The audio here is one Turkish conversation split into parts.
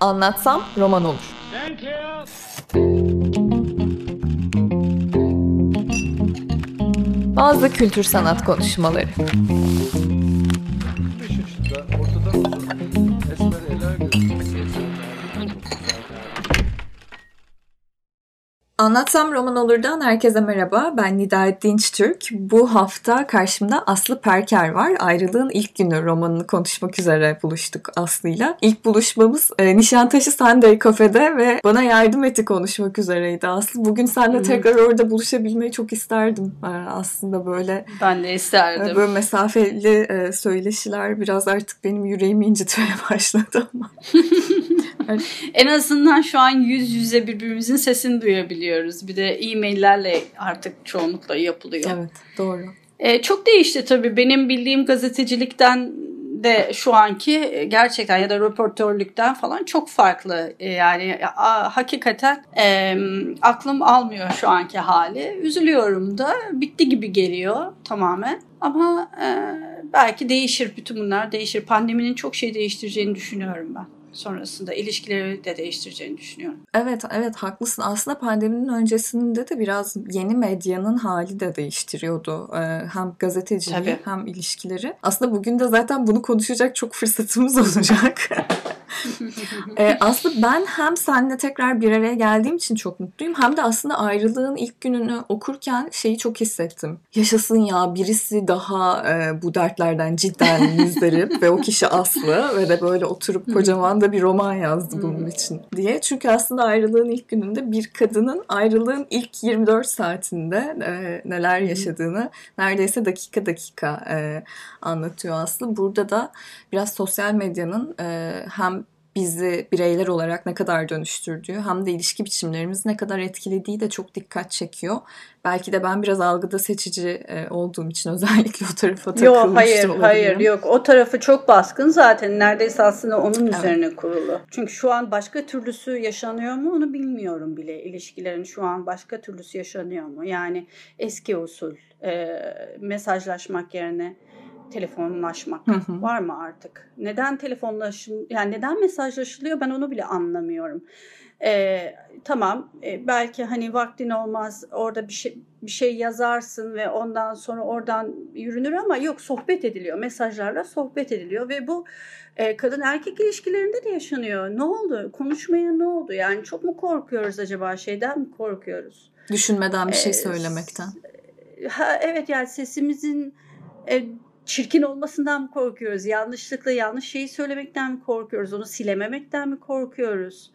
Anlatsam roman olur. Thank you. Bazı kültür sanat konuşmaları. Anlatsam Roman Olur'dan herkese merhaba. Ben Nida Dinçtürk. Bu hafta karşımda Aslı Perker var. Ayrılığın ilk günü romanını konuşmak üzere buluştuk Aslı'yla. İlk buluşmamız Nişantaşı Sunday Cafe'de ve bana yardım etti konuşmak üzereydi Aslı. Bugün seninle tekrar orada buluşabilmeyi çok isterdim. Aslında böyle... Ben de isterdim. Böyle mesafeli söyleşiler biraz artık benim yüreğimi incitmeye başladı ama... Evet. En azından şu an yüz yüze birbirimizin sesini duyabiliyoruz. Bir de e-maillerle artık çoğunlukla yapılıyor. Evet, doğru. Çok değişti tabii. Benim bildiğim gazetecilikten de şu anki gerçekten ya da röportörlükten falan çok farklı. Yani hakikaten aklım almıyor şu anki hali. Üzülüyorum da. Bitti gibi geliyor tamamen. Ama belki değişir. Bütün bunlar değişir. Pandeminin çok şey değiştireceğini düşünüyorum ben. Sonrasında ilişkileri de değiştireceğini düşünüyorum. Evet haklısın. Aslında pandeminin öncesinde de biraz yeni medyanın hali de değiştiriyordu. Hem gazeteciliği tabii, hem ilişkileri. Aslında bugün de zaten bunu konuşacak çok fırsatımız olacak. Aslında ben hem seninle tekrar bir araya geldiğim için çok mutluyum, hem de aslında ayrılığın ilk gününü okurken şeyi çok hissettim. Yaşasın ya, birisi daha bu dertlerden cidden müzdarip ve o kişi Aslı ve de böyle oturup kocaman da bir roman yazdı bunun için diye. Çünkü aslında ayrılığın ilk gününde bir kadının ayrılığın ilk 24 saatinde neler yaşadığını neredeyse dakika dakika anlatıyor Aslı. Burada da biraz sosyal medyanın hem bizi bireyler olarak ne kadar dönüştürdüğü hem de ilişki biçimlerimizi ne kadar etkilediği de çok dikkat çekiyor. Belki de ben biraz algıda seçici olduğum için özellikle o tarafa takılmıştım. Yok, hayır yok. O tarafı çok baskın zaten. Neredeyse aslında onun üzerine kurulu. Çünkü şu an başka türlüsü yaşanıyor mu onu bilmiyorum bile. İlişkilerin şu an başka türlüsü yaşanıyor mu? Yani eski usul mesajlaşmak yerine telefonlaşmak var mı artık? Neden yani neden mesajlaşılıyor ben onu bile anlamıyorum. Tamam, belki hani vaktin olmaz, orada bir şey yazarsın ve ondan sonra oradan yürünür ama yok, sohbet ediliyor. Mesajlarla sohbet ediliyor ve bu kadın erkek ilişkilerinde de yaşanıyor. Ne oldu? Konuşmaya ne oldu? Yani çok mu korkuyoruz acaba? Şeyden mi korkuyoruz? Düşünmeden bir şey söylemekten. Evet, yani sesimizin çirkin olmasından mı korkuyoruz? Yanlışlıkla yanlış şeyi söylemekten mi korkuyoruz? Onu silememekten mi korkuyoruz?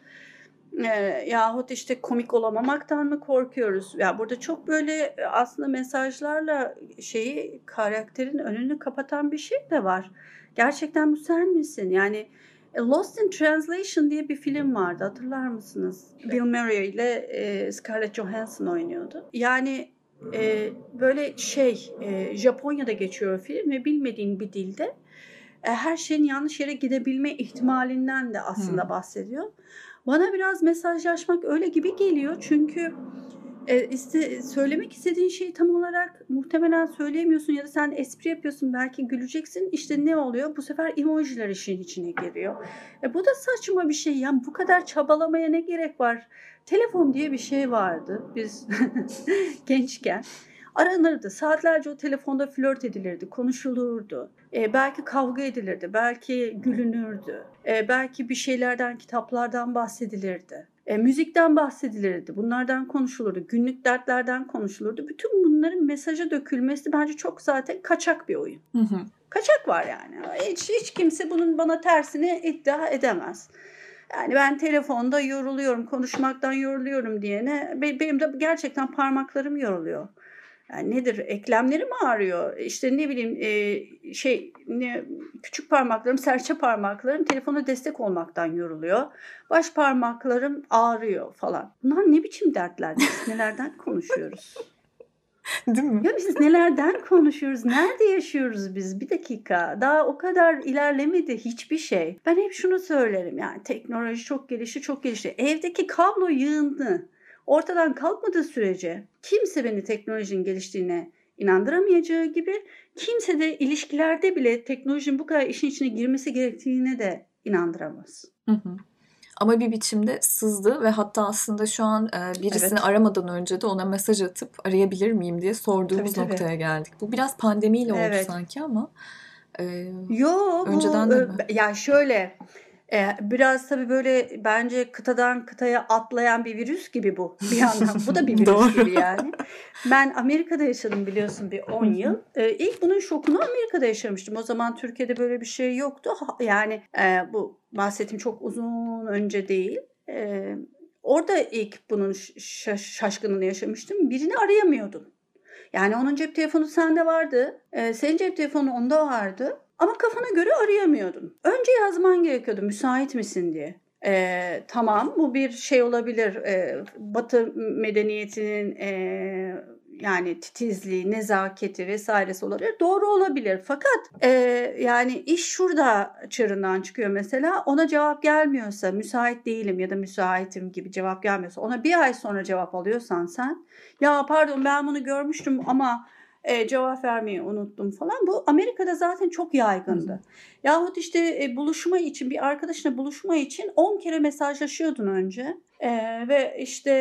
Yahut işte komik olamamaktan mı korkuyoruz? Ya burada çok böyle aslında mesajlarla şeyi, karakterin önünü kapatan bir şey de var. Gerçekten bu sen misin? Yani Lost in Translation diye bir film vardı, hatırlar mısınız? Bill Murray ile Scarlett Johansson oynuyordu. Yani böyle Japonya'da geçiyor film ve bilmediğin bir dilde her şeyin yanlış yere gidebilme ihtimalinden de aslında bahsediyor. Bana biraz mesajlaşmak öyle gibi geliyor çünkü söylemek istediğin şeyi tam olarak muhtemelen söyleyemiyorsun ya da sen espri yapıyorsun, belki güleceksin, işte ne oluyor? Bu sefer emojiler işin içine giriyor. Bu da saçma bir şey ya, bu kadar çabalamaya ne gerek var? Telefon diye bir şey vardı biz gençken. Aranırdı. Saatlerce o telefonda flört edilirdi, konuşulurdu. Belki kavga edilirdi, belki gülünürdü. Belki bir şeylerden, kitaplardan bahsedilirdi. Müzikten bahsedilirdi, bunlardan konuşulurdu, günlük dertlerden konuşulurdu. Bütün bunların mesaja dökülmesi bence çok zaten kaçak bir oyun. Kaçak var yani. Hiç kimse bunun bana tersini iddia edemez. Yani ben telefonda yoruluyorum, konuşmaktan yoruluyorum diyene benim de gerçekten parmaklarım yoruluyor. Yani nedir? Eklemlerim ağrıyor. İşte ne bileyim küçük parmaklarım, serçe parmaklarım telefona destek olmaktan yoruluyor. Baş parmaklarım ağrıyor falan. Bunlar ne biçim dertler? Biz nelerden konuşuyoruz? Değil mi? Ya biz nelerden konuşuyoruz? Nerede yaşıyoruz biz? Bir dakika. Daha o kadar ilerlemedi hiçbir şey. Ben hep şunu söylerim. Yani teknoloji çok gelişti. Evdeki kablo yığını ortadan kalkmadığı sürece kimse beni teknolojinin geliştiğine inandıramayacağı gibi kimse de ilişkilerde bile teknolojinin bu kadar işin içine girmesi gerektiğine de inandıramaz. Hı hı. Ama bir biçimde sızdı ve hatta aslında şu an birisini aramadan önce de ona mesaj atıp arayabilir miyim diye sorduğumuz noktaya geldik. Bu biraz pandemiyle oldu sanki ama önceden de mi? Ya şöyle biraz tabii böyle bence kıtadan kıtaya atlayan bir virüs gibi bu bir yandan. Bu da bir virüs gibi yani. Ben Amerika'da yaşadım biliyorsun bir 10 yıl. İlk bunun şokunu Amerika'da yaşamıştım. O zaman Türkiye'de böyle bir şey yoktu. Yani bu bahsettiğim çok uzun önce değil. Orada ilk bunun şaşkınlığını yaşamıştım. Birini arayamıyordum. Yani onun cep telefonu sende vardı. Senin cep telefonu onda vardı. Ama kafana göre arayamıyordun. Önce yazman gerekiyordu müsait misin diye. Tamam bu bir şey olabilir. Batı medeniyetinin yani titizliği, nezaketi vesairesi olabilir. Doğru olabilir. Fakat yani iş şurada çığırından çıkıyor mesela. Ona cevap gelmiyorsa müsait değilim ya da müsaitim gibi cevap gelmiyorsa. Ona bir ay sonra cevap alıyorsan sen. Ya pardon ben bunu görmüştüm ama... cevap vermeyi unuttum falan. Bu Amerika'da zaten çok yaygındı. Yahut işte buluşma için bir arkadaşına buluşma için 10 kere mesajlaşıyordun önce. Ve işte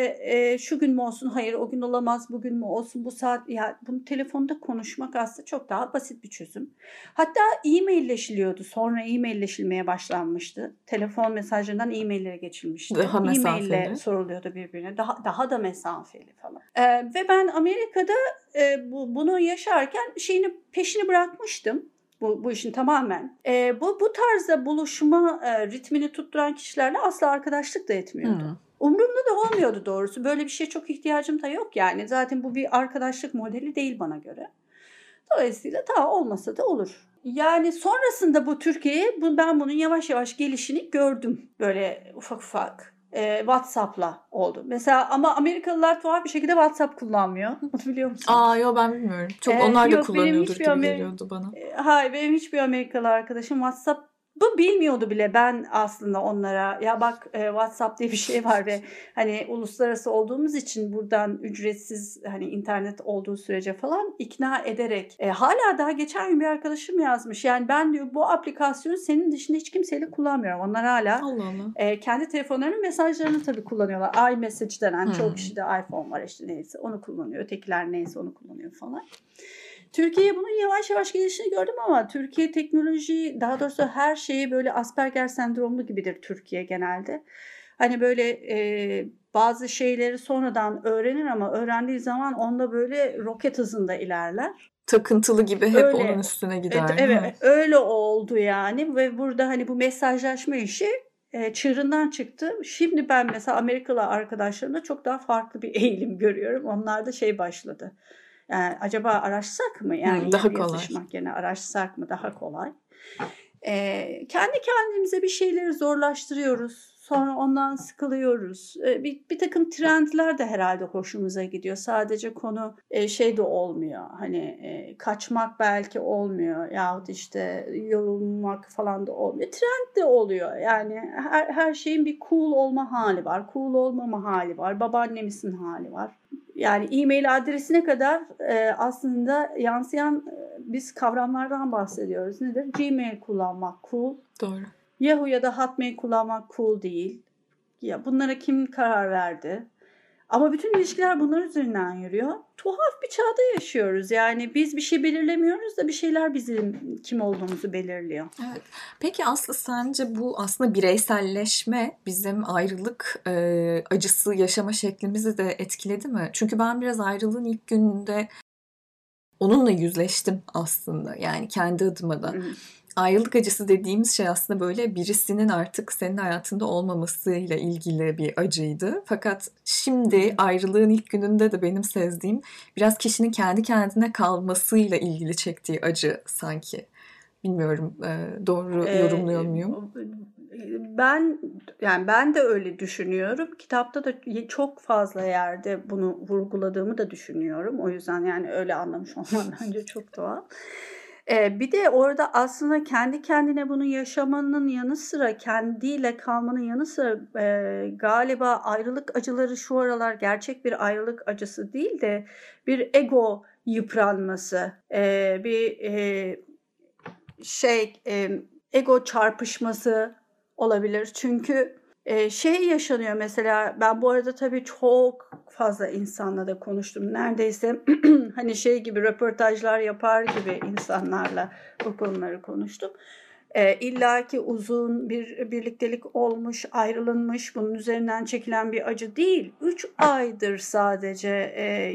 şu gün mü olsun, hayır o gün olamaz, bugün mü olsun, bu saat. Ya bunu telefonda konuşmak aslında çok daha basit bir çözüm. Hatta e-mailleşiliyordu. Sonra e-mailleşilmeye başlanmıştı. Telefon mesajlarından e-maillere geçilmişti. Daha mesafeli. E-maille soruluyordu birbirine. Daha da mesafeli falan. Ve ben Amerika'da bunu yaşarken peşini bırakmıştım. Bu işin tamamen. Bu tarzda buluşma ritmini tutturan kişilerle asla arkadaşlık da etmiyordu. Umurumda da olmuyordu doğrusu. Böyle bir şeye çok ihtiyacım da yok yani. Zaten bu bir arkadaşlık modeli değil bana göre. Dolayısıyla olmasa da olur. Yani sonrasında bu Türkiye'ye ben bunun yavaş yavaş gelişini gördüm. Böyle ufak ufak. WhatsApp'la oldu. Mesela ama Amerikalılar tuhaf bir şekilde WhatsApp kullanmıyor. Bunu biliyor musun? Yok ben bilmiyorum. Çok onlar da kullanıyordur gibi geliyordu bana. Hayır benim hiçbir Amerikalı arkadaşım WhatsApp'ı bilmiyordu bile. Ben aslında onlara ya bak WhatsApp diye bir şey var ve hani uluslararası olduğumuz için buradan ücretsiz hani internet olduğu sürece falan ikna ederek hala daha geçen gün bir arkadaşım yazmış. Yani ben diyor bu aplikasyonu senin dışında hiç kimseyle kullanmıyorum. Onlar hala kendi telefonlarının mesajlarını tabii kullanıyorlar. iMessage denen çok kişide iPhone var işte neyse onu kullanıyor. Ötekiler neyse onu kullanıyor falan. Türkiye'ye bunun yavaş yavaş gelişini gördüm ama Türkiye teknoloji daha doğrusu her şeyi böyle Asperger sendromlu gibidir Türkiye genelde. Hani böyle bazı şeyleri sonradan öğrenir ama öğrendiği zaman onda böyle roket hızında ilerler. Takıntılı gibi hep öyle, onun üstüne gider. Evet öyle oldu yani ve burada hani bu mesajlaşma işi çığırından çıktı. Şimdi ben mesela Amerikalı arkadaşlarımda çok daha farklı bir eğilim görüyorum. Onlarda başladı. Yani acaba araştırsak mı? Yani daha kolay. Yerine araştırsak mı? Daha kolay. Kendi kendimize bir şeyleri zorlaştırıyoruz. Sonra ondan sıkılıyoruz. Bir takım trendler de herhalde hoşumuza gidiyor. Sadece konu de olmuyor. Hani kaçmak belki olmuyor. Yahut işte yorulmak falan da olmuyor. Trend de oluyor. Yani her şeyin bir cool olma hali var. Cool olmama hali var. Babaannemizin hali var. Yani e-mail adresine kadar aslında yansıyan biz kavramlardan bahsediyoruz. Nedir? Gmail kullanmak cool. Doğru. Yahoo ya da Hotmail kullanmak cool değil. Ya bunlara kim karar verdi? Ama bütün ilişkiler bunlar üzerinden yürüyor. Tuhaf bir çağda yaşıyoruz. Yani biz bir şey belirlemiyoruz da bir şeyler bizim kim olduğumuzu belirliyor. Evet. Peki Aslı sence bu aslında bireyselleşme bizim ayrılık acısı yaşama şeklimizi de etkiledi mi? Çünkü ben biraz ayrılığın ilk gününde onunla yüzleştim aslında. Yani kendi adıma da. Ayrılık acısı dediğimiz şey aslında böyle birisinin artık senin hayatında olmamasıyla ilgili bir acıydı. Fakat şimdi ayrılığın ilk gününde de benim sezdiğim biraz kişinin kendi kendine kalmasıyla ilgili çektiği acı sanki. Bilmiyorum doğru yorumluyor muyum? Ben de öyle düşünüyorum. Kitapta da çok fazla yerde bunu vurguladığımı da düşünüyorum. O yüzden yani öyle anlamış olman bence çok doğal. Bir de orada aslında kendi kendine bunu yaşamanın yanı sıra, kendiyle kalmanın yanı sıra galiba ayrılık acıları şu aralar gerçek bir ayrılık acısı değil de bir ego yıpranması, bir ego çarpışması olabilir. Çünkü şey yaşanıyor mesela, ben bu arada tabii çok fazla insanla da konuştum. Neredeyse hani şey gibi röportajlar yapar gibi insanlarla bu konuları konuştum. İlla ki uzun bir birliktelik olmuş, ayrılınmış, bunun üzerinden çekilen bir acı değil. 3 aydır sadece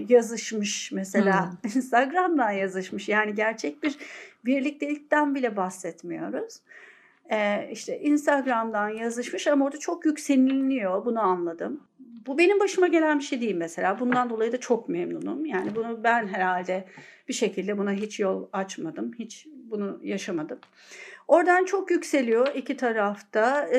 yazışmış mesela, Instagram'dan yazışmış. Yani gerçek bir birliktelikten bile bahsetmiyoruz. İşte Instagram'dan yazışmış ama orada çok yükseliniyor, bunu anladım. Bu benim başıma gelen bir şey değil mesela. Bundan dolayı da çok memnunum. Yani bunu ben herhalde bir şekilde buna hiç yol açmadım. Hiç bunu yaşamadım. Oradan çok yükseliyor iki tarafta.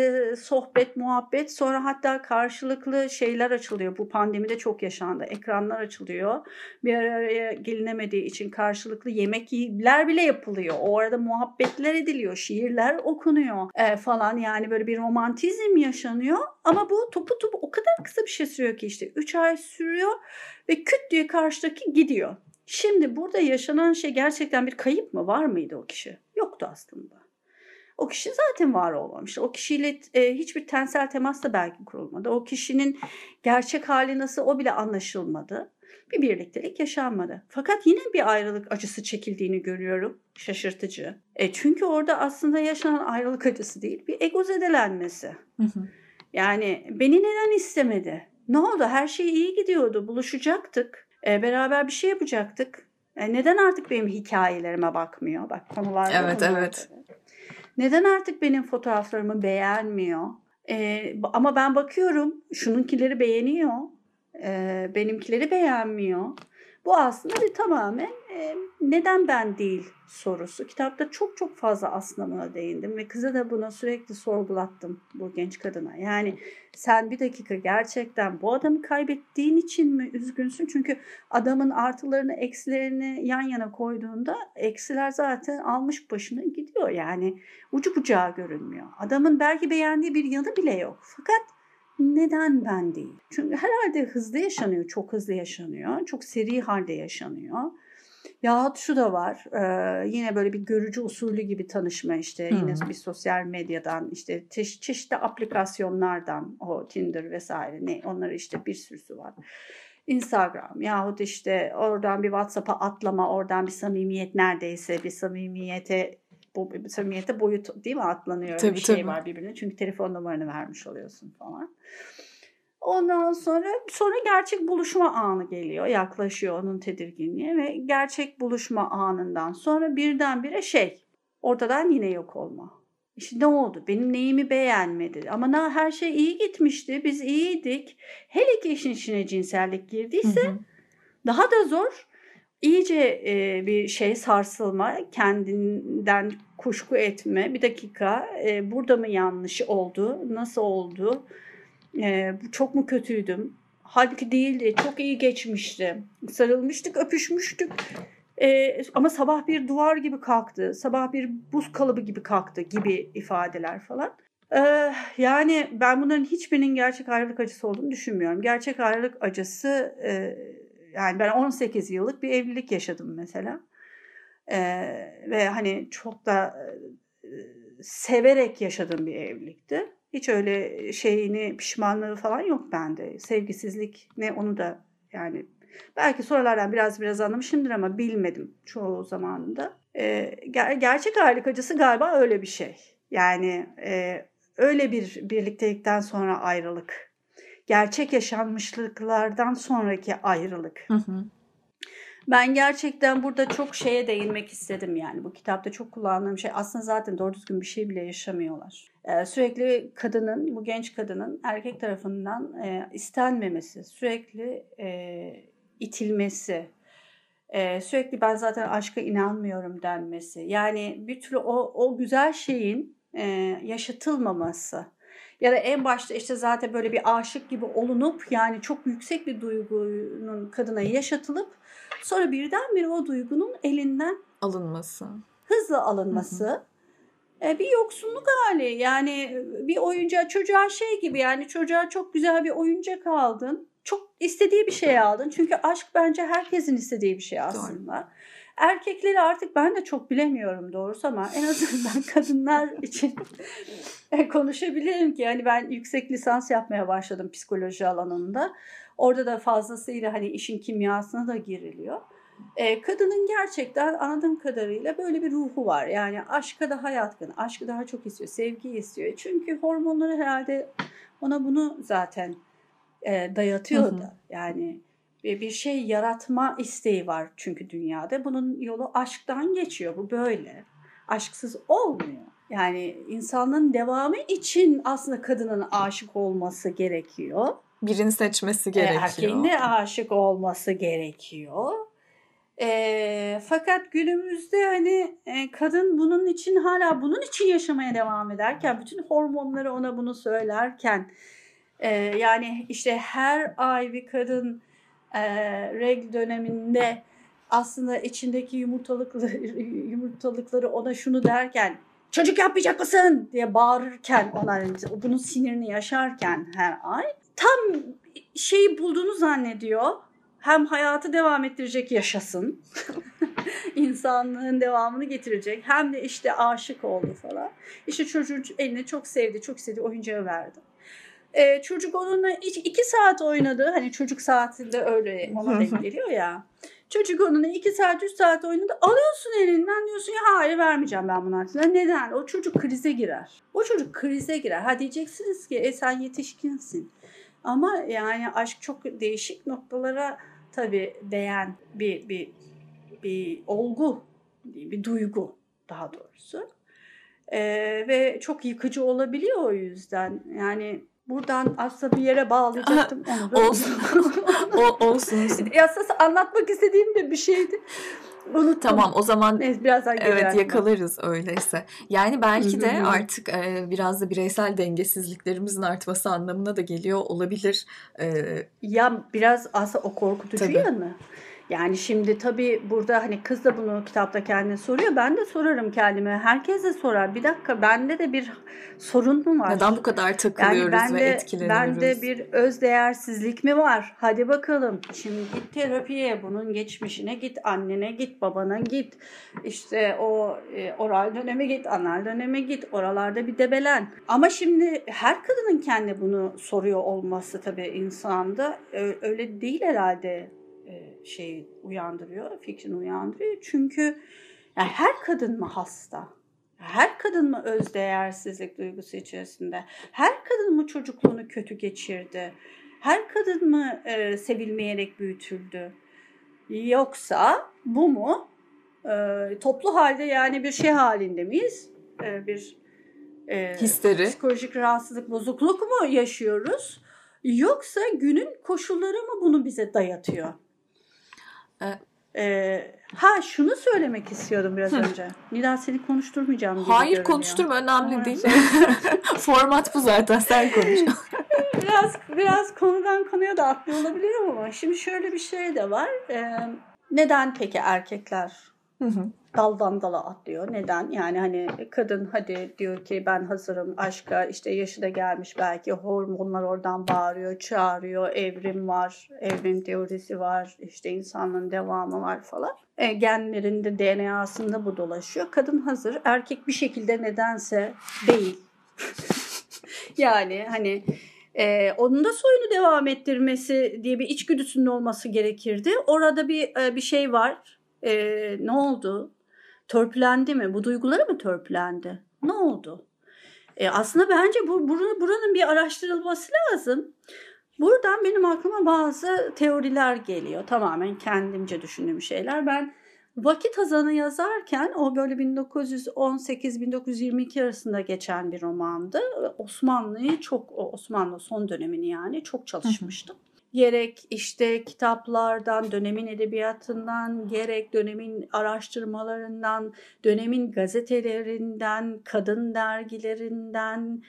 Sohbet, muhabbet, sonra hatta karşılıklı şeyler açılıyor. Bu pandemide çok yaşandı. Ekranlar açılıyor. Bir araya gelinemediği için karşılıklı yemekler bile yapılıyor. O arada muhabbetler ediliyor, şiirler okunuyor falan. Yani böyle bir romantizm yaşanıyor. Ama bu topu topu o kadar kısa bir şey sürüyor ki işte 3 ay sürüyor ve küt diye karşıdaki gidiyor. Şimdi burada yaşanan şey gerçekten bir kayıp mı? Var mıydı o kişi? Yoktu aslında. O kişi zaten var olmamıştı. O kişiyle hiçbir tensel temas da belki kurulmadı. O kişinin gerçek hali nasıl o bile anlaşılmadı. Bir birliktelik yaşanmadı. Fakat yine bir ayrılık acısı çekildiğini görüyorum. Şaşırtıcı. Çünkü orada aslında yaşanan ayrılık acısı değil, bir ego zedelenmesi. Hı hı. Yani beni neden istemedi? Ne oldu? Her şey iyi gidiyordu. Buluşacaktık. Beraber bir şey yapacaktık. Neden artık benim hikayelerime bakmıyor? Bak konularda. Evet. Neden artık benim fotoğraflarımı beğenmiyor? Ama ben bakıyorum, şununkileri beğeniyor. Benimkileri beğenmiyor. Bu aslında bir tamamen neden ben değil sorusu. Kitapta çok çok fazla aslında buna değindim ve kıza da bunu sürekli sorgulattım, bu genç kadına. Yani sen bir dakika gerçekten bu adamı kaybettiğin için mi üzgünsün? Çünkü adamın artılarını eksilerini yan yana koyduğunda eksiler zaten almış başını gidiyor. Yani ucu bucağı görünmüyor. Adamın belki beğendiği bir yanı bile yok. Fakat neden ben değil? Çünkü herhalde hızlı yaşanıyor, çok hızlı yaşanıyor, çok seri halde yaşanıyor. Yahut şu da var, yine böyle bir görücü usulü gibi tanışma işte, yine bir sosyal medyadan, işte çeşitli aplikasyonlardan, o Tinder vesaire, ne onları işte bir sürüsü var. Instagram yahut işte oradan bir WhatsApp'a atlama, oradan bir samimiyet, neredeyse bir samimiyete, bu samimiyete boyut değil mi atlanıyor, tabii, bir şey tabii var birbirine, çünkü telefon numaranı vermiş oluyorsun falan. Ondan sonra gerçek buluşma anı geliyor, yaklaşıyor onun tedirginliği ve gerçek buluşma anından sonra birdenbire ortadan yine yok olma. İşte ne oldu? Benim neyimi beğenmedi? Ama her şey iyi gitmişti, biz iyiydik. Hele ki işin içine cinsellik girdiyse daha da zor. İyice bir sarsılma, kendinden kuşku etme. Bir dakika, burada mı yanlış oldu? Nasıl oldu? Çok mu kötüydüm? Halbuki değildi. Çok iyi geçmişti. Sarılmıştık, öpüşmüştük. Ama sabah bir duvar gibi kalktı. Sabah bir buz kalıbı gibi kalktı gibi ifadeler falan. Yani ben bunların hiçbirinin gerçek ayrılık acısı olduğunu düşünmüyorum. Gerçek ayrılık acısı... Yani ben 18 yıllık bir evlilik yaşadım mesela ve hani çok da severek yaşadığım bir evlilikti. Hiç öyle pişmanlığı falan yok bende. Sevgisizlik ne, onu da yani belki sonralardan biraz anlamışımdır ama bilmedim çoğu zamanında. Gerçek ayrılık acısı galiba öyle bir şey. Yani öyle bir birliktelikten sonra ayrılık. Gerçek yaşanmışlıklardan sonraki ayrılık. Hı hı. Ben gerçekten burada çok değinmek istedim yani. Bu kitapta çok kullandığım şey aslında, zaten doğru düzgün bir şey bile yaşamıyorlar. Sürekli bu genç kadının erkek tarafından istenmemesi, sürekli itilmesi, sürekli ben zaten aşka inanmıyorum denmesi. Yani bir türlü o güzel şeyin yaşatılmaması. Ya da en başta işte zaten böyle bir aşık gibi olunup, yani çok yüksek bir duygunun kadına yaşatılıp sonra birdenbire o duygunun elinden alınması. hızla alınması, bir yoksunluk hali. Yani bir oyuncağa, çocuğa şey gibi, yani çocuğa çok güzel bir oyuncak aldın. Çok istediği bir şey aldın. Çünkü aşk bence herkesin istediği bir şey aslında. Doğru. Erkekleri artık ben de çok bilemiyorum doğrusu ama en azından kadınlar için konuşabilirim ki. Yani ben yüksek lisans yapmaya başladım psikoloji alanında. Orada da fazlasıyla hani işin kimyasına da giriliyor. Kadının gerçekten anladığım kadarıyla böyle bir ruhu var. Yani aşka daha yatkın, aşkı daha çok istiyor, sevgiyi istiyor. Çünkü hormonları herhalde ona bunu zaten dayatıyor da. Yani bir şey yaratma isteği var çünkü dünyada. Bunun yolu aşktan geçiyor. Bu böyle. Aşksız olmuyor. Yani insanın devamı için aslında kadının aşık olması gerekiyor. Birini seçmesi gerekiyor. Erkeğin de aşık olması gerekiyor. Fakat günümüzde hani kadın bunun için hala bunun için yaşamaya devam ederken, bütün hormonları ona bunu söylerken, yani işte her ay bir kadın regl döneminde aslında içindeki yumurtalıkları ona şunu derken, çocuk yapmayacak mısın diye bağırırken, ona bunun sinirini yaşarken her ay tam şeyi bulduğunu zannediyor. Hem hayatı devam ettirecek, yaşasın, insanlığın devamını getirecek, hem de işte aşık oldu falan. İşte çocuğun eline çok sevdi, çok istediği oyuncağı verdi. Çocuk onunla 2 saat oynadı. Hani çocuk saatinde öyle ona denk geliyor ya. Çocuk onunla 2 saat, 3 saat oynadı. Alıyorsun elinden, diyorsun ya hayır vermeyeceğim ben bunu artık. Neden? O çocuk krize girer. Ha diyeceksiniz ki sen yetişkinsin. Ama yani aşk çok değişik noktalara tabii değen bir olgu, bir duygu daha doğrusu. Ve çok yıkıcı olabiliyor o yüzden. Yani buradan aslında bir yere bağlayacaktım. Olsun. Aslında anlatmak istediğim de bir şeydi. Unuttum. Tamam, o zaman neyse, birazdan evet yakalarız öyleyse. Yani belki de artık biraz da bireysel dengesizliklerimizin artması anlamına da geliyor olabilir. Ya biraz aslında o korkutucu tabii. Yanı. Yani şimdi tabii burada hani kız da bunu kitapta kendine soruyor. Ben de sorarım kendime. Herkes de sorar. Bir dakika, bende de bir sorun mu var? Neden bu kadar takılıyoruz yani ve etkileniyoruz? Bende bir özdeğersizlik mi var? Hadi bakalım. Şimdi git terapiye. Bunun geçmişine git. Annene git. Babana git. İşte o oral döneme git. Anal döneme git. Oralarda bir debelen. Ama şimdi her kadının kendi bunu soruyor olması tabii insanda öyle değil herhalde. Şey uyandırıyor, fikrini uyandırıyor. Çünkü yani her kadın mı hasta? Her kadın mı özdeğersizlik duygusu içerisinde? Her kadın mı çocukluğunu kötü geçirdi? Her kadın mı sevilmeyerek büyütüldü? Yoksa bu mu? Toplu halde yani bir şey halinde miyiz? Bir histeri, psikolojik rahatsızlık, bozukluk mu yaşıyoruz? Yoksa günün koşulları mı bunu bize dayatıyor? Ha şunu söylemek istiyordum biraz önce. Nida, seni konuşturmayacağım diye. Hayır, konuşturma ya. Önemli değil. Format bu zaten, sen konuş. biraz konudan konuya da atlıyor olabilirim ama şimdi şöyle bir şey de var. Neden peki erkekler daldan dala atlıyor? Neden? Yani hani kadın hadi diyor ki ben hazırım aşka, işte yaşı da gelmiş belki, hormonlar oradan bağırıyor, çağırıyor, evrim var, evrim teorisi var, işte insanlığın devamı var falan. Genlerinde, DNA'sında bu dolaşıyor. Kadın hazır, erkek bir şekilde nedense değil. Yani hani onun da soyunu devam ettirmesi diye bir içgüdüsünün olması gerekirdi. Orada bir şey var. Ne oldu? Törpülendi mi? Bu duyguları mı törpülendi? Ne oldu? Aslında bence buranın bir araştırılması lazım. Buradan benim aklıma bazı teoriler geliyor. Tamamen kendimce düşündüğüm şeyler. Ben Vakit Hazanı yazarken, o böyle 1918-1922 arasında geçen bir romandı. Osmanlı son dönemini yani çok çalışmıştım. Gerek işte kitaplardan, dönemin edebiyatından, gerek dönemin araştırmalarından, dönemin gazetelerinden, kadın dergilerinden,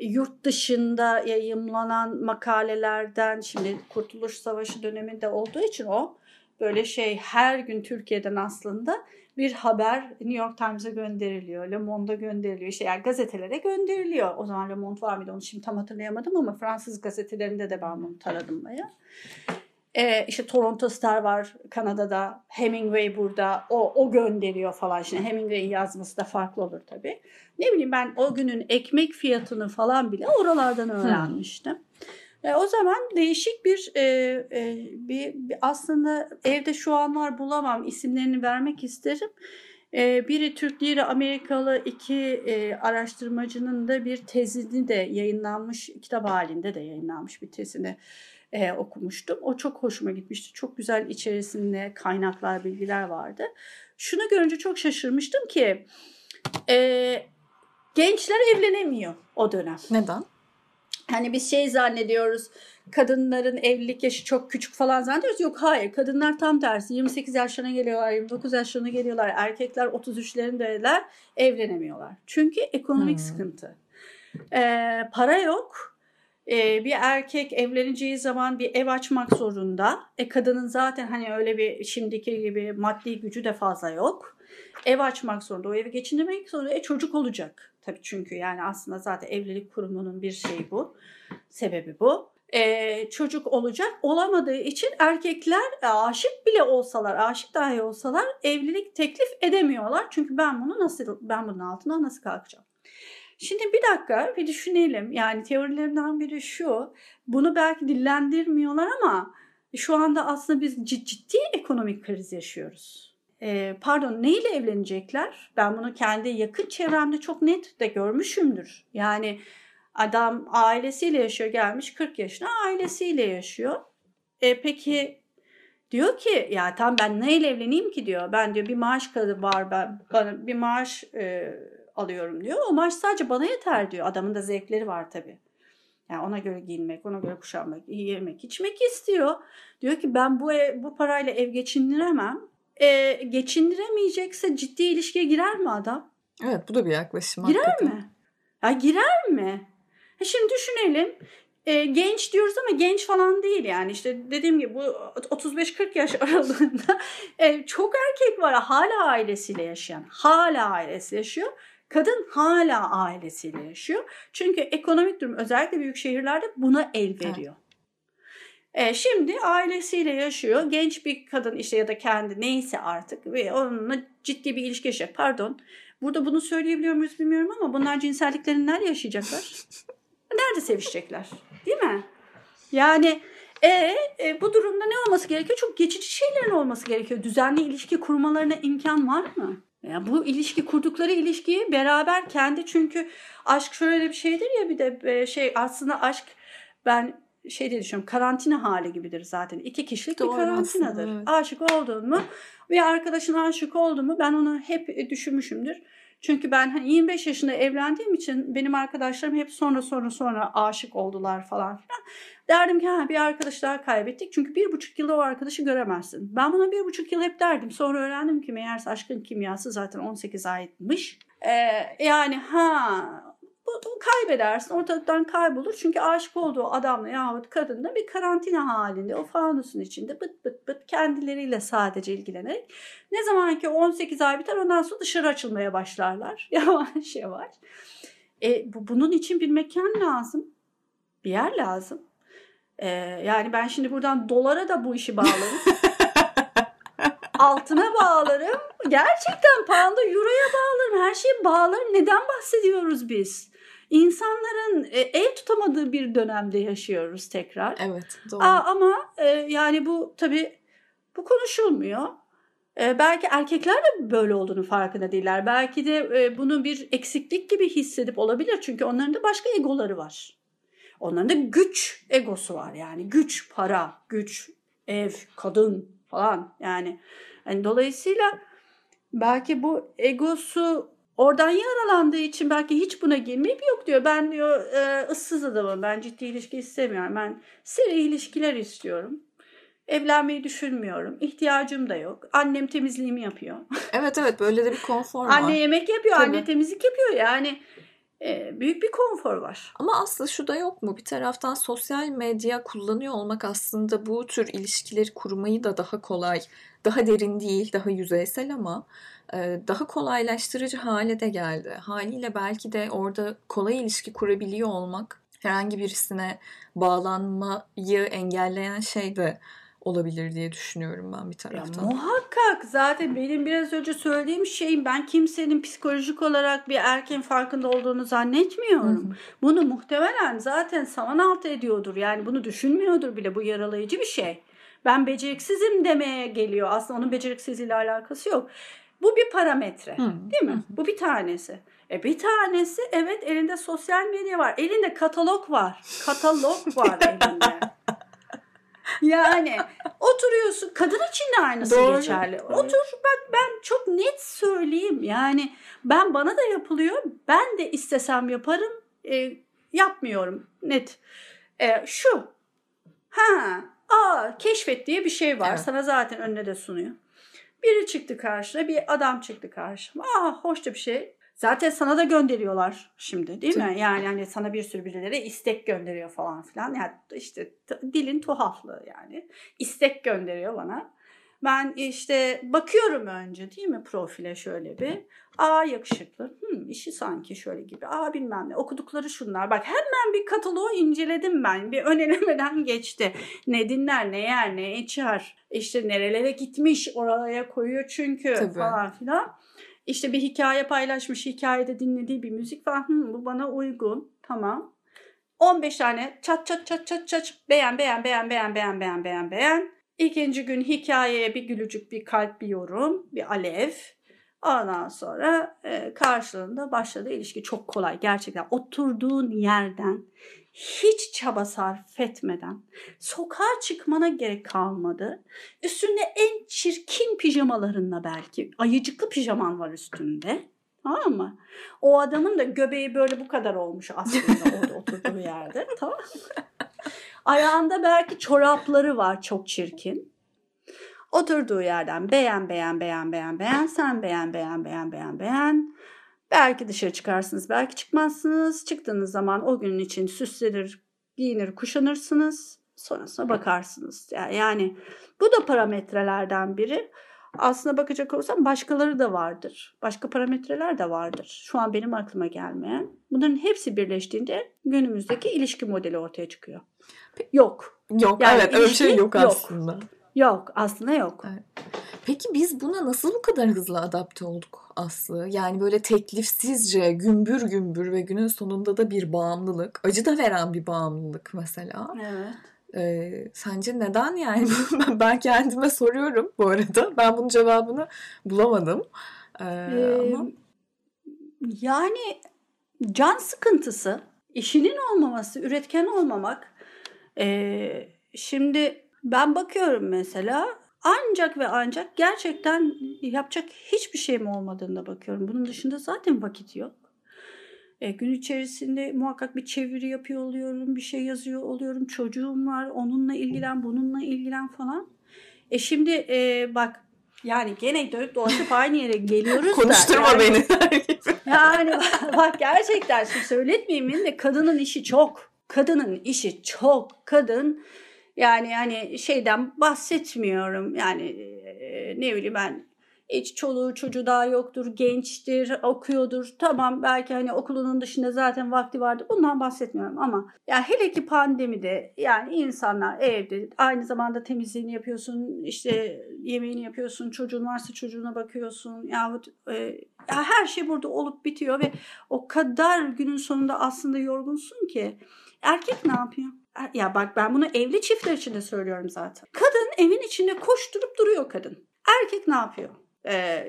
yurt dışında yayımlanan makalelerden, şimdi Kurtuluş Savaşı döneminde olduğu için o böyle şey her gün Türkiye'den aslında bir haber New York Times'a gönderiliyor, Le Monde'a gönderiliyor, yani gazetelere gönderiliyor. O zaman Le Monde var mıydı onu şimdi tam hatırlayamadım ama Fransız gazetelerinde de ben bunu taradım bayağı. İşte Toronto Star var Kanada'da, Hemingway burada, o gönderiyor falan. Şimdi Hemingway'in yazması da farklı olur tabii. Ne bileyim ben o günün ekmek fiyatını falan bile oralardan öğrenmiştim. O zaman değişik bir aslında evde şu an var bulamam, isimlerini vermek isterim. Biri Türk Liri Amerikalı iki araştırmacının da bir tezini de yayınlanmış, kitap halinde de yayınlanmış bir tezini okumuştum. O çok hoşuma gitmişti. Çok güzel içerisinde kaynaklar, bilgiler vardı. Şunu görünce çok şaşırmıştım ki gençler evlenemiyor o dönem. Neden? Hani biz şey zannediyoruz, kadınların evlilik yaşı çok küçük falan zannediyoruz. Yok hayır, kadınlar tam tersi 28 yaşlarına geliyorlar, 29 yaşlarına geliyorlar. Erkekler 33'lerindeler, evlenemiyorlar. Çünkü ekonomik sıkıntı. Para yok. Bir erkek evleneceği zaman bir ev açmak zorunda. Kadının zaten hani öyle bir şimdiki gibi maddi gücü de fazla yok. Ev açmak zorunda, o evi geçindirmek zorunda. Çocuk olacak tabii çünkü yani aslında zaten evlilik kurumunun bir şeyi bu, sebebi bu. Çocuk olacak, olamadığı için erkekler aşık bile olsalar, aşık dahi olsalar evlilik teklif edemiyorlar. Çünkü ben bunun altından nasıl kalkacağım? Şimdi bir dakika bir düşünelim. Yani teorilerimden biri şu. Bunu belki dillendirmiyorlar ama şu anda aslında biz ciddi ekonomik kriz yaşıyoruz. Pardon, neyle evlenecekler? Ben bunu kendi yakın çevremde çok net de görmüşümdür. Yani adam ailesiyle yaşıyor, gelmiş 40 yaşına ailesiyle yaşıyor. Peki diyor ki ya tam ben neyle evleneyim ki diyor. Ben diyor bir maaş kadı var, bana bir maaş alıyorum diyor. O maaş sadece bana yeter diyor. Adamın da zevkleri var tabii. Yani ona göre giyinmek, ona göre kuşanmak, yemek, içmek istiyor. Diyor ki ben bu parayla ev geçindiremem. Geçindiremeyecekse ciddi ilişkiye girer mi adam? Evet, bu da bir yaklaşım. Girer hakikaten. Mi? Ya girer mi? Şimdi düşünelim. Genç diyoruz ama genç falan değil yani. İşte dediğim gibi bu 35-40 yaş aralığında çok erkek var. Hala ailesiyle yaşıyor. Kadın hala ailesiyle yaşıyor. Çünkü ekonomik durum özellikle büyük şehirlerde buna el veriyor. Evet. Şimdi ailesiyle yaşıyor. Genç bir kadın işte ya da kendi neyse artık ve onunla ciddi bir ilişki yaşıyor. Pardon. Burada bunu söyleyebiliyor muyuz bilmiyorum ama bunlar cinselliklerini nerede yaşayacaklar? Nerede sevişecekler? Değil mi? Yani bu durumda ne olması gerekiyor? Çok geçici şeylerin olması gerekiyor. Düzenli ilişki kurmalarına imkan var mı? Yani bu ilişki kurdukları ilişkiyi beraber kendi, çünkü aşk şöyle bir şeydir ya, bir de şey aslında aşk ben şey diye düşünüyorum, karantina hali gibidir zaten. 2 kişilik doğru bir karantinadır. Aslında, evet. Aşık oldun mu ve arkadaşın aşık oldu mu, ben onu hep düşünmüşümdür. Çünkü ben hani 25 yaşında evlendiğim için benim arkadaşlarım hep sonra aşık oldular falan filan. Derdim ki bir arkadaş daha kaybettik. Çünkü 1,5 yılda o arkadaşı göremezsin. Ben buna 1,5 yıl hep derdim. Sonra öğrendim ki meğerse aşkın kimyası zaten 18 ayetmiş. Yani bunu kaybedersin. Ortalıktan kaybolur. Çünkü aşık olduğu adamla yahut kadınla bir karantina halinde, o fanusun içinde bıt kendileriyle sadece ilgilenerek, ne zaman ki 18 ay biter ondan sonra dışarı açılmaya başlarlar. Yavaş yavaş. Bunun için bir mekan lazım. Bir yer lazım. Yani ben şimdi buradan dolara da bu işi bağlarım. Altına bağlarım. Gerçekten pound'a, euroya bağlarım. Her şeye bağlarım. Neden bahsediyoruz biz? İnsanların el tutamadığı bir dönemde yaşıyoruz tekrar. Evet, doğru. Ama yani bu tabii bu konuşulmuyor. Belki erkekler de böyle olduğunu farkında değiller. Belki de bunu bir eksiklik gibi hissedip olabilir. Çünkü onların da başka egoları var. Onların da güç egosu var. Yani güç, para, güç, ev, kadın falan yani dolayısıyla belki bu egosu oradan yaralandığı için belki hiç buna girmeyip yok diyor. Ben diyor ıssız adamım, ben ciddi ilişki istemiyorum. Ben seri ilişkiler istiyorum. Evlenmeyi düşünmüyorum. İhtiyacım da yok. Annem temizliğimi yapıyor. Evet böyle de bir konfor var. Anne yemek yapıyor, tabii. Anne temizlik yapıyor yani. Büyük bir konfor var. Ama aslında şu da yok mu? Bir taraftan sosyal medya kullanıyor olmak aslında bu tür ilişkileri kurmayı da daha kolay, daha derin değil, daha yüzeysel ama daha kolaylaştırıcı hale de geldi. Haliyle belki de orada kolay ilişki kurabiliyor olmak herhangi birisine bağlanmayı engelleyen şey de olabilir diye düşünüyorum ben bir taraftan. Ya muhakkak, zaten benim biraz önce söylediğim şeyim, ben kimsenin psikolojik olarak bir erkeğin farkında olduğunu zannetmiyorum. Hı. Bunu muhtemelen zaten saman altı ediyordur. Yani bunu düşünmüyordur bile, bu yaralayıcı bir şey. Ben beceriksizim demeye geliyor. Aslında onun beceriksizliğiyle alakası yok. Bu bir parametre, değil mi? Hı. Bu bir tanesi. Bir tanesi, evet, elinde sosyal medya var. Elinde katalog var. Katalog var elinde. Yani oturuyorsun, kadın için de aynısı doğru, geçerli. Doğru. Otur, ben çok net söyleyeyim. Yani bana da yapılıyor. Ben de istesem yaparım. Yapmıyorum. Net. Keşfet diye bir şey var. Evet. Sana zaten önüne de sunuyor. Biri çıktı karşına, bir adam çıktı karşıma. Hoşça bir şey. Zaten sana da gönderiyorlar şimdi, değil mi? Yani hani sana bir sürü birilere istek gönderiyor falan filan. Yani işte dilin tuhaflığı yani. İstek gönderiyor bana. Ben işte bakıyorum önce, değil mi, profile şöyle bir. Yakışıklı. İşi sanki şöyle gibi. Bilmem ne. Okudukları şunlar. Bak, hemen bir kataloğu inceledim ben. Bir önelemeden geçti. Ne dinler, ne yer, ne içer. İşte nerelere gitmiş, oraya koyuyor çünkü. Tabii. Falan filan. İşte bir hikaye paylaşmış, hikayede dinlediği bir müzik var. Bu bana uygun. Tamam. 15 tane çat çat beğen. İkinci gün hikayeye bir gülücük, bir kalp, bir yorum, bir alev. Ondan sonra karşılığında başladı ilişki. Çok kolay gerçekten. Oturduğun yerden hiç çaba sarf etmeden, sokağa çıkmana gerek kalmadı. Üstünde en çirkin pijamalarınla, belki ayıcıklı pijaman var üstünde. Tamam mı? O adamın da göbeği böyle bu kadar olmuş aslında orada oturduğu yerde. Tamam mı? Ayağında belki çorapları var çok çirkin. Oturduğu yerden beğen, sen beğen. Belki dışarı çıkarsınız, belki çıkmazsınız. Çıktığınız zaman o günün için süslenir, giyinir, kuşanırsınız. Sonrasına bakarsınız. Yani bu da parametrelerden biri. Aslına bakacak olursam başkaları da vardır. Başka parametreler de vardır. Şu an benim aklıma gelmeyen. Bunların hepsi birleştiğinde günümüzdeki ilişki modeli ortaya çıkıyor. Yok yani evet, öyle şey yok aslında. Yok. Evet. Peki biz buna nasıl bu kadar hızlı adapte olduk Aslı? Yani böyle teklifsizce, gümbür gümbür ve günün sonunda da bir bağımlılık. Acı da veren bir bağımlılık mesela. Evet. Sence neden yani? Ben kendime soruyorum bu arada. Ben bunun cevabını bulamadım. Ama... Yani can sıkıntısı, işinin olmaması, üretken olmamak. Şimdi ben bakıyorum mesela, ancak ve ancak gerçekten yapacak hiçbir şeyim olmadığında bakıyorum. Bunun dışında zaten vakit yok. Gün içerisinde muhakkak bir çeviri yapıyor oluyorum, bir şey yazıyor oluyorum. Çocuğum var, onunla ilgilen, bununla ilgilen falan. Şimdi bak, yani gene dönüp dolaşıp aynı yere geliyoruz. Konuşturma da, yani, beni. Yani bak, gerçekten şimdi söyletmeyeyim de kadının işi çok. Kadın, yani hani şeyden bahsetmiyorum. Yani ne bileyim ben. Hiç çoluğu çocuğu daha yoktur, gençtir, okuyordur. Tamam, belki hani okulunun dışında zaten vakti vardı. Bundan bahsetmiyorum ama ya hele ki pandemide, yani insanlar evde, aynı zamanda temizliğini yapıyorsun, işte yemeğini yapıyorsun, çocuğun varsa çocuğuna bakıyorsun yahut ya her şey burada olup bitiyor ve o kadar günün sonunda aslında yorgunsun ki. Erkek ne yapıyor? Ya bak, ben bunu evli çiftler için de söylüyorum zaten. Kadın evin içinde koşturup duruyor kadın. Erkek ne yapıyor?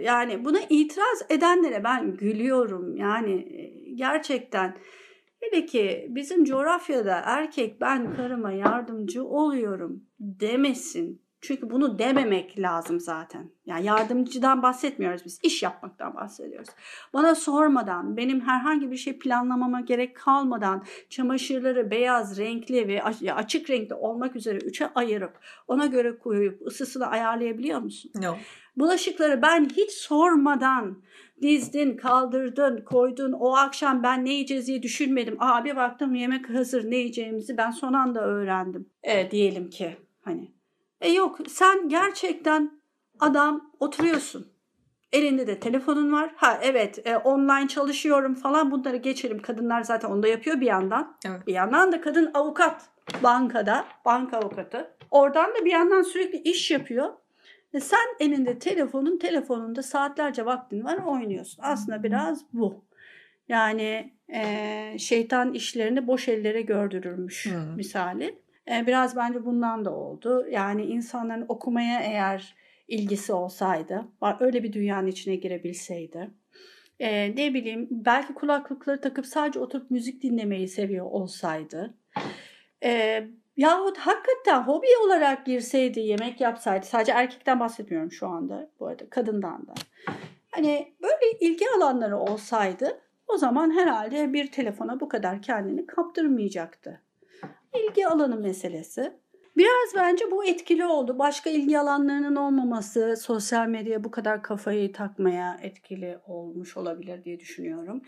Yani buna itiraz edenlere ben gülüyorum. Yani gerçekten, hele ki bizim coğrafyada erkek ben karıma yardımcı oluyorum demesin. Çünkü bunu dememek lazım zaten. Yani yardımcıdan bahsetmiyoruz biz. İş yapmaktan bahsediyoruz. Bana sormadan, benim herhangi bir şey planlamama gerek kalmadan çamaşırları beyaz, renkli ve açık renkli olmak üzere 3'e ayırıp ona göre koyup ısısını ayarlayabiliyor musun? No. Bulaşıkları ben hiç sormadan dizdin, kaldırdın, koydun. O akşam ben ne yiyeceğiz diye düşünmedim. Bir baktım yemek hazır, ne yiyeceğimizi ben son anda öğrendim. Diyelim ki hani. Yok, sen gerçekten adam oturuyorsun. Elinde de telefonun var. Ha evet online çalışıyorum falan, bunları geçelim. Kadınlar zaten onu da yapıyor bir yandan. Evet. Bir yandan da kadın avukat bankada. Banka avukatı. Oradan da bir yandan sürekli iş yapıyor. Ve sen elinde telefonunda saatlerce vaktin var, oynuyorsun. Aslında biraz bu. Yani şeytan işlerini boş ellere gördürürmüş misali. Biraz bence bundan da oldu. Yani insanların okumaya eğer ilgisi olsaydı, öyle bir dünyanın içine girebilseydi. Ne bileyim, belki kulaklıkları takıp sadece oturup müzik dinlemeyi seviyor olsaydı. Yahut hakikaten hobi olarak girseydi, yemek yapsaydı. Sadece erkekten bahsetmiyorum şu anda bu arada, kadından da. Hani böyle ilgi alanları olsaydı, o zaman herhalde bir telefona bu kadar kendini kaptırmayacaktı. İlgi alanı meselesi. Biraz bence bu etkili oldu. Başka ilgi alanlarının olmaması sosyal medyaya bu kadar kafayı takmaya etkili olmuş olabilir diye düşünüyorum.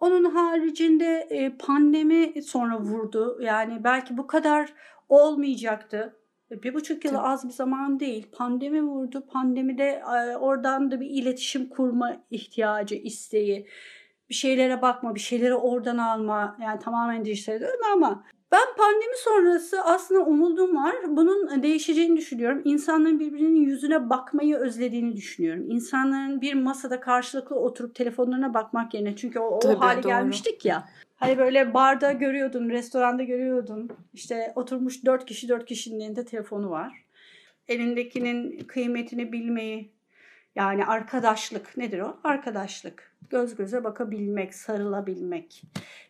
Onun haricinde pandemi sonra vurdu. Yani belki bu kadar olmayacaktı. 1,5 yılı az bir zaman değil. Pandemi vurdu. Pandemide oradan da bir iletişim kurma ihtiyacı, isteği. Bir şeylere bakma, bir şeyleri oradan alma. Yani tamamen dijital değil mi ama... Ben pandemi sonrası aslında umudum var. Bunun değişeceğini düşünüyorum. İnsanların birbirinin yüzüne bakmayı özlediğini düşünüyorum. İnsanların bir masada karşılıklı oturup telefonlarına bakmak yerine. Çünkü o hale gelmiştik ya. Hani böyle barda görüyordun, restoranda görüyordun. İşte oturmuş 4 kişinin elinde telefonu var. Elindekinin kıymetini bilmeyi. Yani arkadaşlık nedir o? Arkadaşlık. Göz göze bakabilmek, sarılabilmek,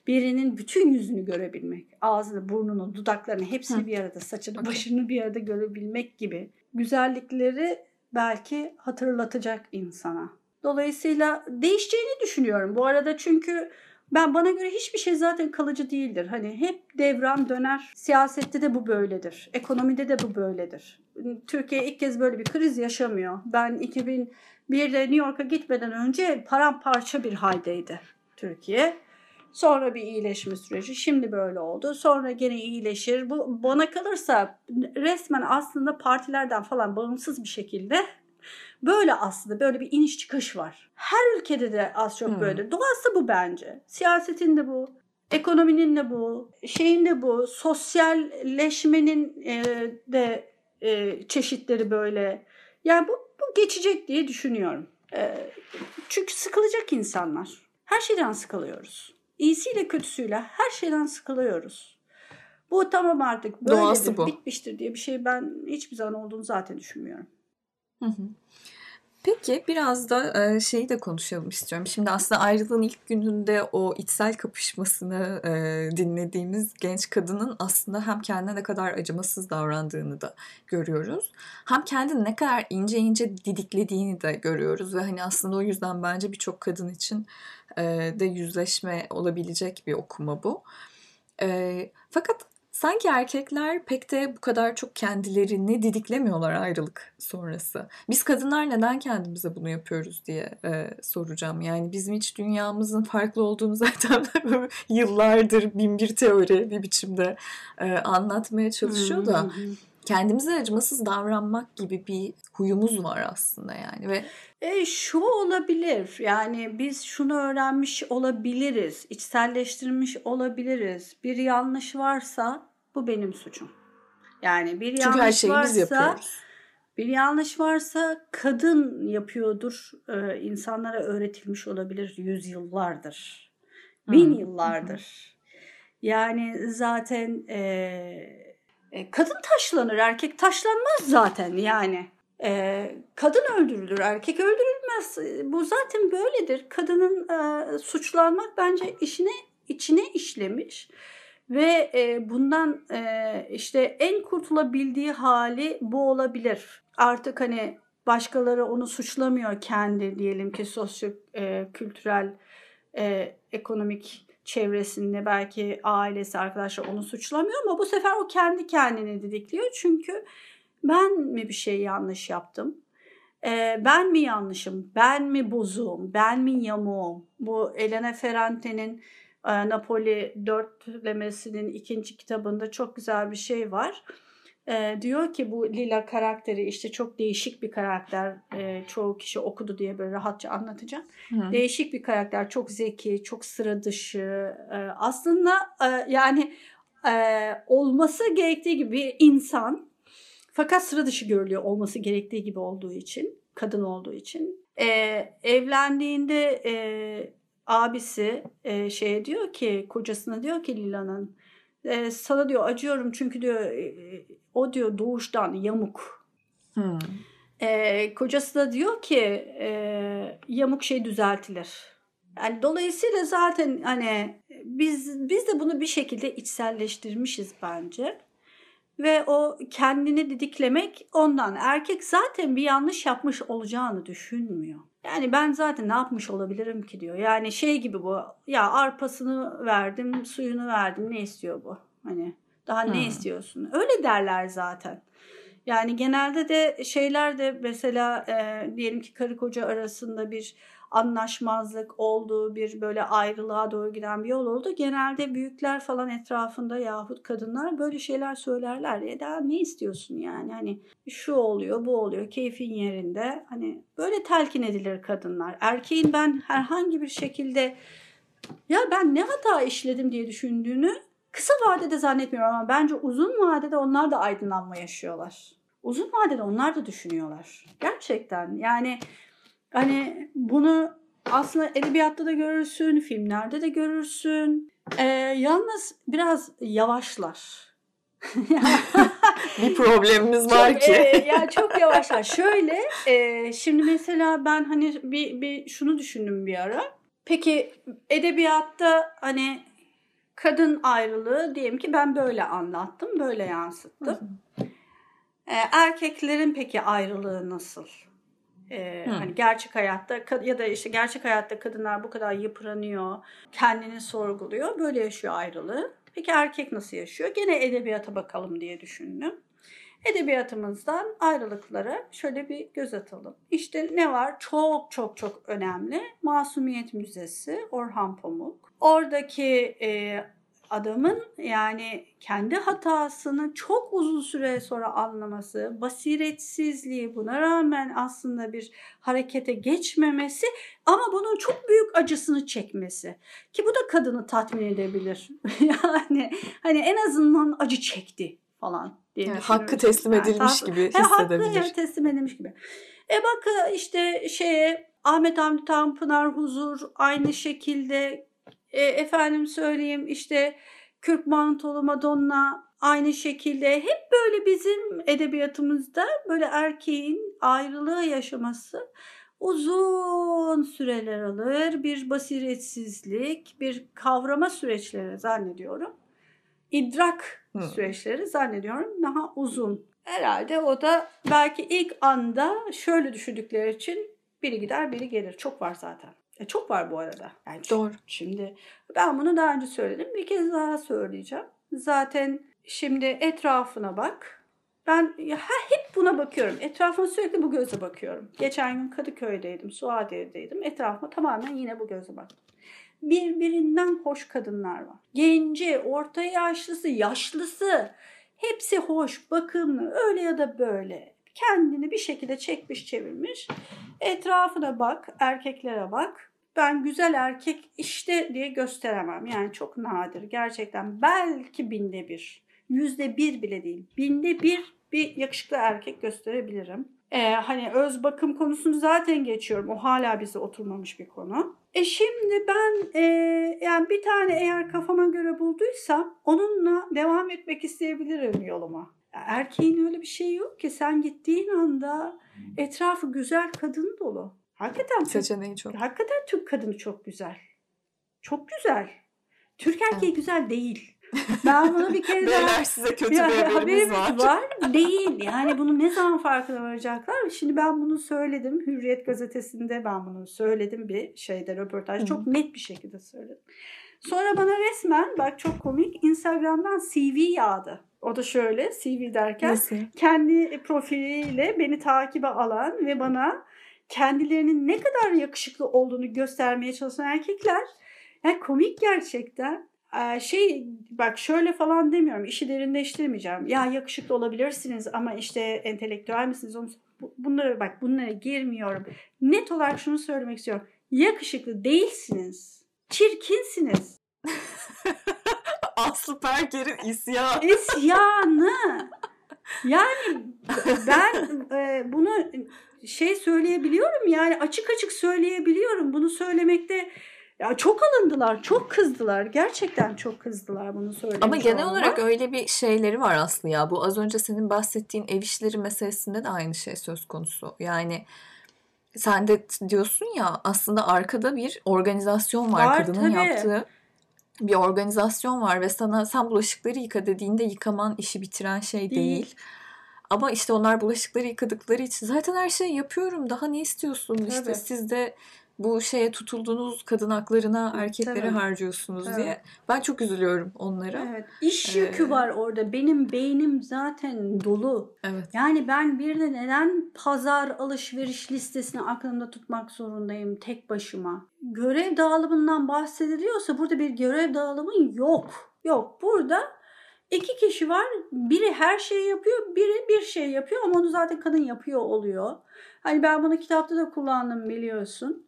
birinin bütün yüzünü görebilmek, ağzını, burnunu, dudaklarını hepsini bir arada, saçını, başını bir arada görebilmek gibi güzellikleri belki hatırlatacak insana. Dolayısıyla değişeceğini düşünüyorum bu arada, çünkü bana göre hiçbir şey zaten kalıcı değildir. Hani hep devran döner. Siyasette de bu böyledir. Ekonomide de bu böyledir. Türkiye ilk kez böyle bir kriz yaşamıyor. Ben 2001'de New York'a gitmeden önce paramparça bir haldeydi Türkiye. Sonra bir iyileşme süreci. Şimdi böyle oldu. Sonra gene iyileşir. Bu bana kalırsa resmen aslında partilerden falan bağımsız bir şekilde... Böyle aslında böyle bir iniş çıkış var. Her ülkede de az çok böyle. Doğası bu bence. Siyasetin de bu, ekonominin de bu, şeyin de bu, sosyalleşmenin de çeşitleri böyle. Yani bu geçecek diye düşünüyorum. Çünkü sıkılacak insanlar. Her şeyden sıkılıyoruz. İyisiyle kötüsüyle her şeyden sıkılıyoruz. Bu tamam artık böyledir, bitmiştir diye bir şey ben hiçbir zaman olduğunu zaten düşünmüyorum. Peki biraz da şeyi de konuşalım istiyorum. Şimdi aslında ayrılığın ilk gününde o içsel kapışmasını dinlediğimiz genç kadının aslında hem kendine ne kadar acımasız davrandığını da görüyoruz. Hem kendini ne kadar ince ince didiklediğini de görüyoruz. Ve hani aslında o yüzden bence birçok kadın için de yüzleşme olabilecek bir okuma bu. Fakat... Sanki erkekler pek de bu kadar çok kendilerini didiklemiyorlar ayrılık sonrası. Biz kadınlar neden kendimize bunu yapıyoruz diye soracağım. Yani bizim iç dünyamızın farklı olduğunu zaten yıllardır bin bir teori bir biçimde anlatmaya çalışıyor da kendimize acımasız davranmak gibi bir huyumuz var aslında yani. Ve şu olabilir, yani biz şunu öğrenmiş olabiliriz, içselleştirmiş olabiliriz. Bir yanlış varsa bu benim suçum. Yani bir yanlış varsa... Çünkü her şeyi biz yapıyoruz. Bir yanlış varsa kadın yapıyordur. İnsanlara öğretilmiş olabilir yüzyıllardır. 1000 yıllardır. Yani zaten... kadın taşlanır, erkek taşlanmaz zaten yani. Kadın öldürülür, erkek öldürülmez. Bu zaten böyledir. Kadının suçlanmak bence içine işlemiş. Ve bundan işte en kurtulabildiği hali bu olabilir. Artık hani başkaları onu suçlamıyor, kendi diyelim ki sosyo-kültürel, ekonomik... çevresinde belki ailesi, arkadaşlar onu suçlamıyor ama bu sefer o kendi kendini didikliyor. Çünkü ben mi bir şey yanlış yaptım? Ben mi yanlışım? Ben mi bozuğum? Ben mi yamuğum? Bu Elena Ferrante'nin Napoli dörtlemesinin 2. kitabında çok güzel bir şey var. diyor ki bu Lila karakteri işte çok değişik bir karakter, çoğu kişi okudu diye böyle rahatça anlatacağım. Hı. Değişik bir karakter, çok zeki, çok sıra dışı, aslında yani olması gerektiği gibi bir insan, fakat sıra dışı görülüyor olması gerektiği gibi olduğu için, kadın olduğu için. Evlendiğinde abisi şeye diyor ki, kocasına diyor ki Lila'nın, sana diyor acıyorum çünkü diyor o diyor doğuştan yamuk. Hmm. Kocası da diyor ki yamuk şey düzeltilir. Yani dolayısıyla zaten hani biz de bunu bir şekilde içselleştirmişiz bence. Ve o kendini didiklemek ondan. Erkek zaten bir yanlış yapmış olacağını düşünmüyor. Yani ben zaten ne yapmış olabilirim ki diyor. Yani şey gibi bu. Ya arpasını verdim, suyunu verdim. Ne istiyor bu? Hani daha ne istiyorsun? Öyle derler zaten. Yani genelde de şeyler de mesela diyelim ki karı koca arasında bir anlaşmazlık olduğu, bir böyle ayrılığa doğru giden bir yol oldu. Genelde büyükler falan etrafında yahut kadınlar böyle şeyler söylerler. Daha ne istiyorsun yani? Hani şu oluyor, bu oluyor, keyfin yerinde. Hani böyle telkin edilir kadınlar. Erkeğin ben herhangi bir şekilde ya ben ne hata işledim diye düşündüğünü kısa vadede zannetmiyorum, ama bence uzun vadede onlar da aydınlanma yaşıyorlar. Uzun vadede onlar da düşünüyorlar. Gerçekten yani hani bunu aslında edebiyatta da görürsün, filmlerde de görürsün. Yalnız biraz yavaşlar. Bir problemimiz var çok, ki. Yani çok yavaşlar. Şöyle, şimdi mesela ben hani bir şunu düşündüm bir ara. Peki edebiyatta hani kadın ayrılığı diyelim ki ben böyle anlattım, böyle yansıttım. Erkeklerin peki ayrılığı nasıl? Hani gerçek hayatta ya da işte gerçek hayatta kadınlar bu kadar yıpranıyor, kendini sorguluyor, böyle yaşıyor ayrılığı. Peki erkek nasıl yaşıyor? Gene edebiyata bakalım diye düşündüm. Edebiyatımızdan ayrılıklara şöyle bir göz atalım. İşte ne var? Çok çok çok önemli. Masumiyet Müzesi, Orhan Pamuk. Oradaki adamın yani kendi hatasını çok uzun süre sonra anlaması, basiretsizliği, buna rağmen aslında bir harekete geçmemesi ama bunun çok büyük acısını çekmesi, ki bu da kadını tatmin edebilir. Yani hani en azından acı çekti falan diye. Yani hakkı teslim edilmiş gibi hissedebilir. Hakkı teslim edilmiş gibi. Bak işte şeye, Ahmet Hamdi Tanpınar, Huzur aynı şekilde. Efendim söyleyeyim işte Kürk Mantolu Madonna aynı şekilde. Hep böyle bizim edebiyatımızda böyle erkeğin ayrılığı yaşaması uzun süreler alır. Bir basiretsizlik, bir kavrama süreçleri zannediyorum. İdrak süreçleri zannediyorum daha uzun. Herhalde o da belki ilk anda şöyle düşündükleri için biri gider biri gelir. Çok var zaten. Çok var bu arada. Yani doğru. Şimdi ben bunu daha önce söyledim. Bir kez daha söyleyeceğim. Zaten şimdi etrafına bak. Ben ya hep buna bakıyorum. Etrafıma sürekli bu göze bakıyorum. Geçen gün Kadıköy'deydim, Suadiye'deydim. Etrafıma tamamen yine bu göze baktım. Birbirinden hoş kadınlar var. Genci, orta yaşlısı, yaşlısı. Hepsi hoş, bakımlı. Öyle ya da böyle. Kendini bir şekilde çekmiş çevirmiş. Etrafına bak, erkeklere bak. Ben güzel erkek işte diye gösteremem. Yani çok nadir gerçekten. Belki 1/1000, 1% bile değil. 1/1000 bir yakışıklı erkek gösterebilirim. Hani öz bakım konusunu zaten geçiyorum. O hala bize oturmamış bir konu. Şimdi ben yani bir tane eğer kafama göre bulduysam onunla devam etmek isteyebilirim yoluma. Erkeğin öyle bir şey yok ki, sen gittiğin anda etrafı güzel kadın dolu. Hakikaten seçeneği çok. Hakikaten Türk kadını çok güzel. Çok güzel. Türk erkeği güzel değil. Ben bunu bir kere daha... Beyler size kötü bir haberimiz var. Değil. Yani bunu ne zaman farkına varacaklar? Şimdi ben bunu söyledim. Hürriyet gazetesinde ben bunu söyledim bir şeyde, röportaj. Hı. Çok net bir şekilde söyledim. Sonra bana resmen, bak çok komik, Instagram'dan CV yağdı. O da şöyle, CV derken nasıl? Kendi profiliyle beni takibe alan ve bana kendilerinin ne kadar yakışıklı olduğunu göstermeye çalışan erkekler. Yani komik gerçekten. Bak şöyle falan demiyorum, işi derinleştirmeyeceğim. Ya yakışıklı olabilirsiniz ama işte entelektüel misiniz? Bunlara bak, bunlara girmiyorum. Net olarak şunu söylemek istiyorum. Yakışıklı değilsiniz. Çirkinsiniz. Aslı Perker'in isyanı. İsyanı. Yani ben bunu söyleyebiliyorum. Yani açık açık söyleyebiliyorum. Bunu söylemekte... Ya çok alındılar, çok kızdılar. Gerçekten çok kızdılar bunu söylemiş. Ama genel olarak öyle bir şeyleri var aslında ya. Bu az önce senin bahsettiğin ev işleri meselesinde de aynı şey söz konusu. Yani sen de diyorsun ya, aslında arkada bir organizasyon var kadının yaptığı. Bir organizasyon var ve sen bulaşıkları yıka dediğinde yıkaman işi bitiren şey değil. Ama işte onlar bulaşıkları yıkadıkları için zaten her şeyi yapıyorum. Daha ne istiyorsun? Tabii. İşte siz de bu şeye tutulduğunuz, kadın haklarına erkeklere harcıyorsunuz diye. Ben çok üzülüyorum onlara. Evet. İş yükü var orada. Benim beynim zaten dolu. Evet. Yani ben bir de neden pazar alışveriş listesini aklımda tutmak zorundayım tek başıma? Görev dağılımından bahsediliyorsa burada bir görev dağılımı yok. Yok. Burada iki kişi var. Biri her şeyi yapıyor, biri bir şey yapıyor ama onu zaten kadın yapıyor oluyor. Hani ben bunu kitapta da kullandım, biliyorsun.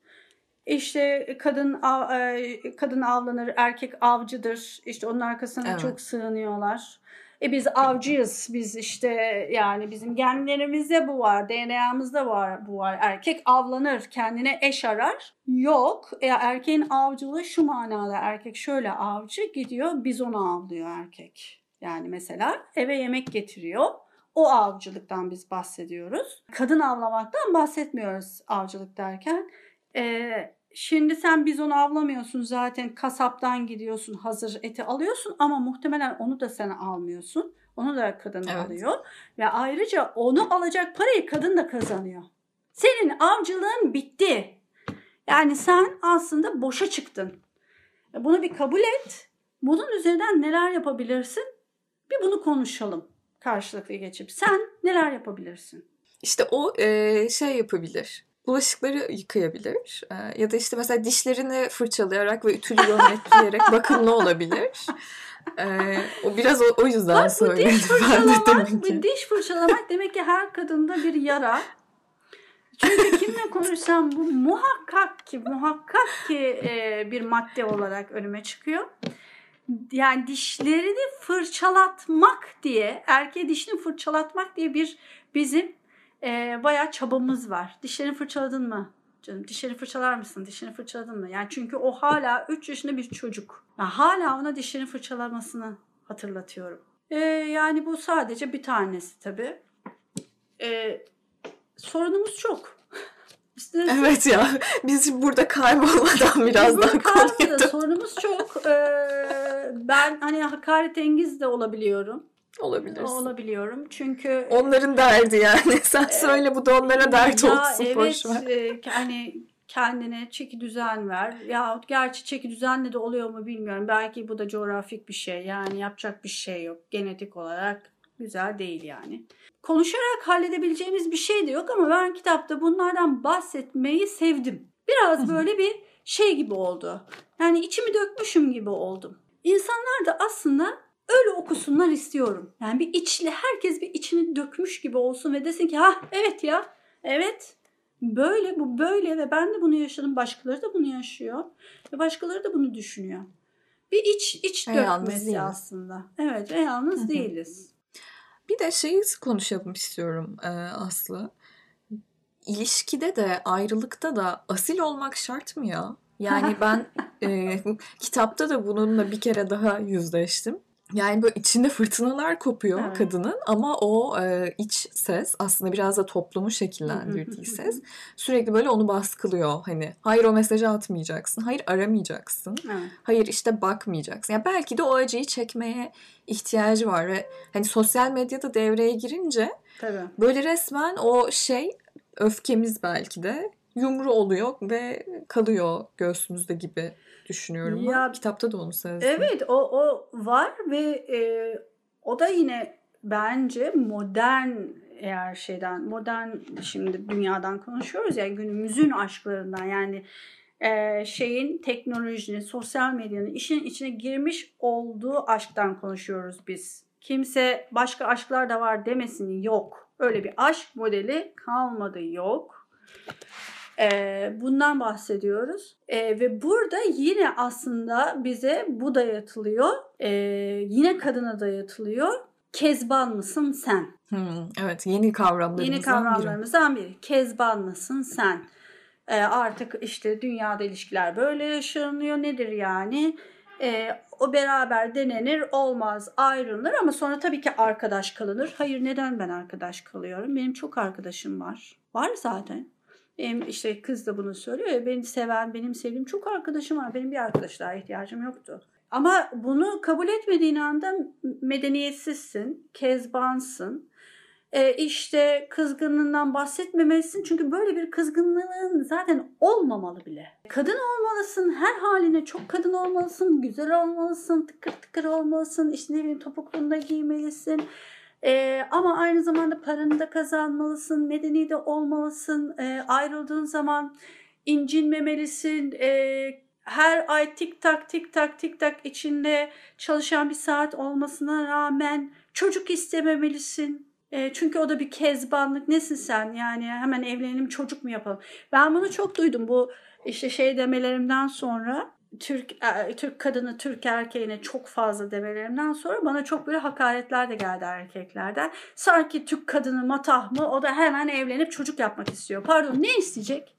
İşte kadın avlanır, erkek avcıdır. İşte onun arkasına çok sığınıyorlar. Biz avcıyız. Biz işte yani bizim genlerimizde bu var. DNA'mızda var, bu var. Erkek avlanır, kendine eş arar. Yok. Erkeğin avcılığı şu manada. Erkek şöyle avcı, gidiyor bizonu avlıyor erkek. Yani mesela eve yemek getiriyor. O avcılıktan biz bahsediyoruz. Kadın avlamaktan bahsetmiyoruz avcılık derken. Şimdi sen bizonu avlamıyorsun zaten, kasaptan gidiyorsun, hazır eti alıyorsun ama muhtemelen onu da sen almıyorsun. Onu da kadın alıyor ve ayrıca onu alacak parayı kadın da kazanıyor. Senin avcılığın bitti. Yani sen aslında boşa çıktın. Bunu bir kabul et. Bunun üzerinden neler yapabilirsin? Bir bunu konuşalım karşılıklı geçip. Sen neler yapabilirsin? İşte o yapabilir. Bulaşıkları yıkayabilir ya da işte mesela dişlerini fırçalayarak ve ütülü yönetleyerek bakımlı olabilir. O biraz o yüzden söyledim. Bu diş fırçalamak demek ki her kadında bir yara. Çünkü kimle konuşsam bu muhakkak ki bir madde olarak önüme çıkıyor. Yani dişlerini fırçalatmak diye, erkeğe dişini fırçalatmak diye bir bizim bayağı çabamız var. Dişlerini fırçaladın mı? Canım, dişlerini fırçalar mısın? Dişlerini fırçaladın mı? Yani çünkü o hala 3 yaşında bir çocuk. Ben hala ona dişlerini fırçalamasını hatırlatıyorum. Yani bu sadece bir tanesi tabii. Sorunumuz çok. Evet ya. Biz burada kaybolmadan birazdan konuşalım. Sorunumuz çok. Ben hani hakaretengiz de olabiliyorum. Olabiliyorum çünkü onların derdi yani sen söyle bu da onlara dert olsun boşver. Evet hani kendine çeki düzen ver yahut gerçi çeki düzenle de oluyor mu bilmiyorum, belki bu da coğrafik bir şey yani yapacak bir şey yok, genetik olarak güzel değil yani. Konuşarak halledebileceğimiz bir şey de yok ama ben kitapta bunlardan bahsetmeyi sevdim. Biraz böyle bir gibi oldu yani, içimi dökmüşüm gibi oldum. İnsanlar da aslında öyle okusunlar istiyorum. Yani bir herkes bir içini dökmüş gibi olsun ve desin ki evet böyle, bu böyle ve ben de bunu yaşadım, başkaları da bunu yaşıyor ve başkaları da bunu düşünüyor. Bir iç dökmesi aslında. Evet, yalnız değiliz. Bir de konuşalım istiyorum Aslı. İlişkide de ayrılıkta da asil olmak şart mı ya? Yani ben kitapta da bununla bir kere daha yüzleştim. Yani böyle içinde fırtınalar kopuyor kadının ama o iç ses aslında biraz da toplumun şekillendirdiği ses. Sürekli böyle onu baskılıyor. Hani hayır o mesajı atmayacaksın, hayır aramayacaksın, hayır işte bakmayacaksın. Yani belki de o acıyı çekmeye ihtiyacı var ve hani sosyal medyada devreye girince böyle resmen o öfkemiz belki de yumru oluyor ve kalıyor göğsümüzde gibi düşünüyorum. Ya, kitapta da onu sezdim. Evet o var ve o da yine bence modern dünyadan konuşuyoruz ya, günümüzün aşklarından yani şeyin, teknolojinin, sosyal medyanın işin içine girmiş olduğu aşktan konuşuyoruz biz. Kimse başka aşklar da var demesin, yok. Öyle bir aşk modeli kalmadı, yok. Bundan bahsediyoruz. Ve burada yine aslında bize bu dayatılıyor. Yine kadına dayatılıyor. Kezban mısın sen? Evet, yeni kavramlarımızdan biri. Kezban mısın sen? Artık işte dünyada ilişkiler böyle yaşanıyor. Nedir yani? O beraber denenir, olmaz, ayrılır ama sonra tabii ki arkadaş kalınır. Hayır, neden ben arkadaş kalıyorum? Benim çok arkadaşım var. Var zaten. İşte kız da bunu söylüyor ya, beni seven, benim sevdiğim çok arkadaşım var. Benim bir arkadaş daha ihtiyacım yoktu. Ama bunu kabul etmediğin anda medeniyetsizsin, kezbansın. İşte kızgınlığından bahsetmemelisin. Çünkü böyle bir kızgınlığın zaten olmamalı bile. Kadın olmalısın, her haline çok kadın olmalısın, güzel olmalısın, tıkır tıkır olmalısın, işte ne bileyim topukluğunu da giymelisin. Ama aynı zamanda paranı da kazanmalısın, medeni de olmalısın, ayrıldığın zaman incinmemelisin, her ay tik tak tik tak tik tak içinde çalışan bir saat olmasına rağmen çocuk istememelisin. Çünkü o da bir kezbanlık. Nesin sen yani, hemen evlenelim çocuk mu yapalım? Ben bunu çok duydum, bu işte şey demelerimden sonra, Türk kadını Türk erkeğine çok fazla demelerimden sonra bana çok böyle hakaretler de geldi erkeklerden. Sanki Türk kadını matah mı, o da hemen evlenip çocuk yapmak istiyor. Pardon, ne isteyecek?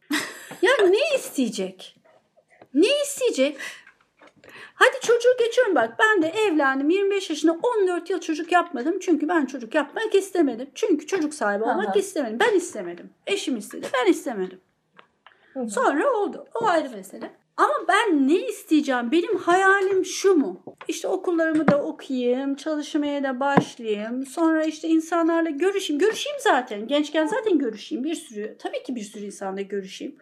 Yani ne isteyecek? Ne isteyecek? Hadi çocuğu geçiyorum, bak ben de evlendim 25 yaşında, 14 yıl çocuk yapmadım çünkü ben çocuk yapmak istemedim. Çünkü çocuk sahibi olmak istemedim. Ben istemedim. Eşim istedi, ben istemedim. Hı-hı. Sonra oldu. O ayrı mesele. Ama ben ne isteyeceğim? Benim hayalim şu mu? İşte okullarımı da okuyayım, çalışmaya da başlayayım. Sonra işte insanlarla görüşeyim. Görüşeyim zaten. Gençken zaten görüşeyim. Tabii ki bir sürü insanla görüşeyim.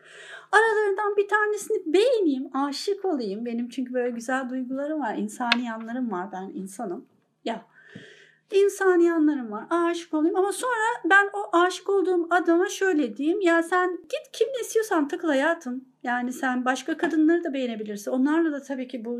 Aralarından bir tanesini beğeneyim, aşık olayım. Benim çünkü böyle güzel duygularım var, insani yanlarım var. Ben insanım. Ya. İnsani yanlarım var. Aşık olayım ama sonra ben o aşık olduğum adama şöyle diyeyim. Ya sen git kimle istiyorsan takıl hayatım. Yani sen başka kadınları da beğenebilirsin. Onlarla da tabii ki bu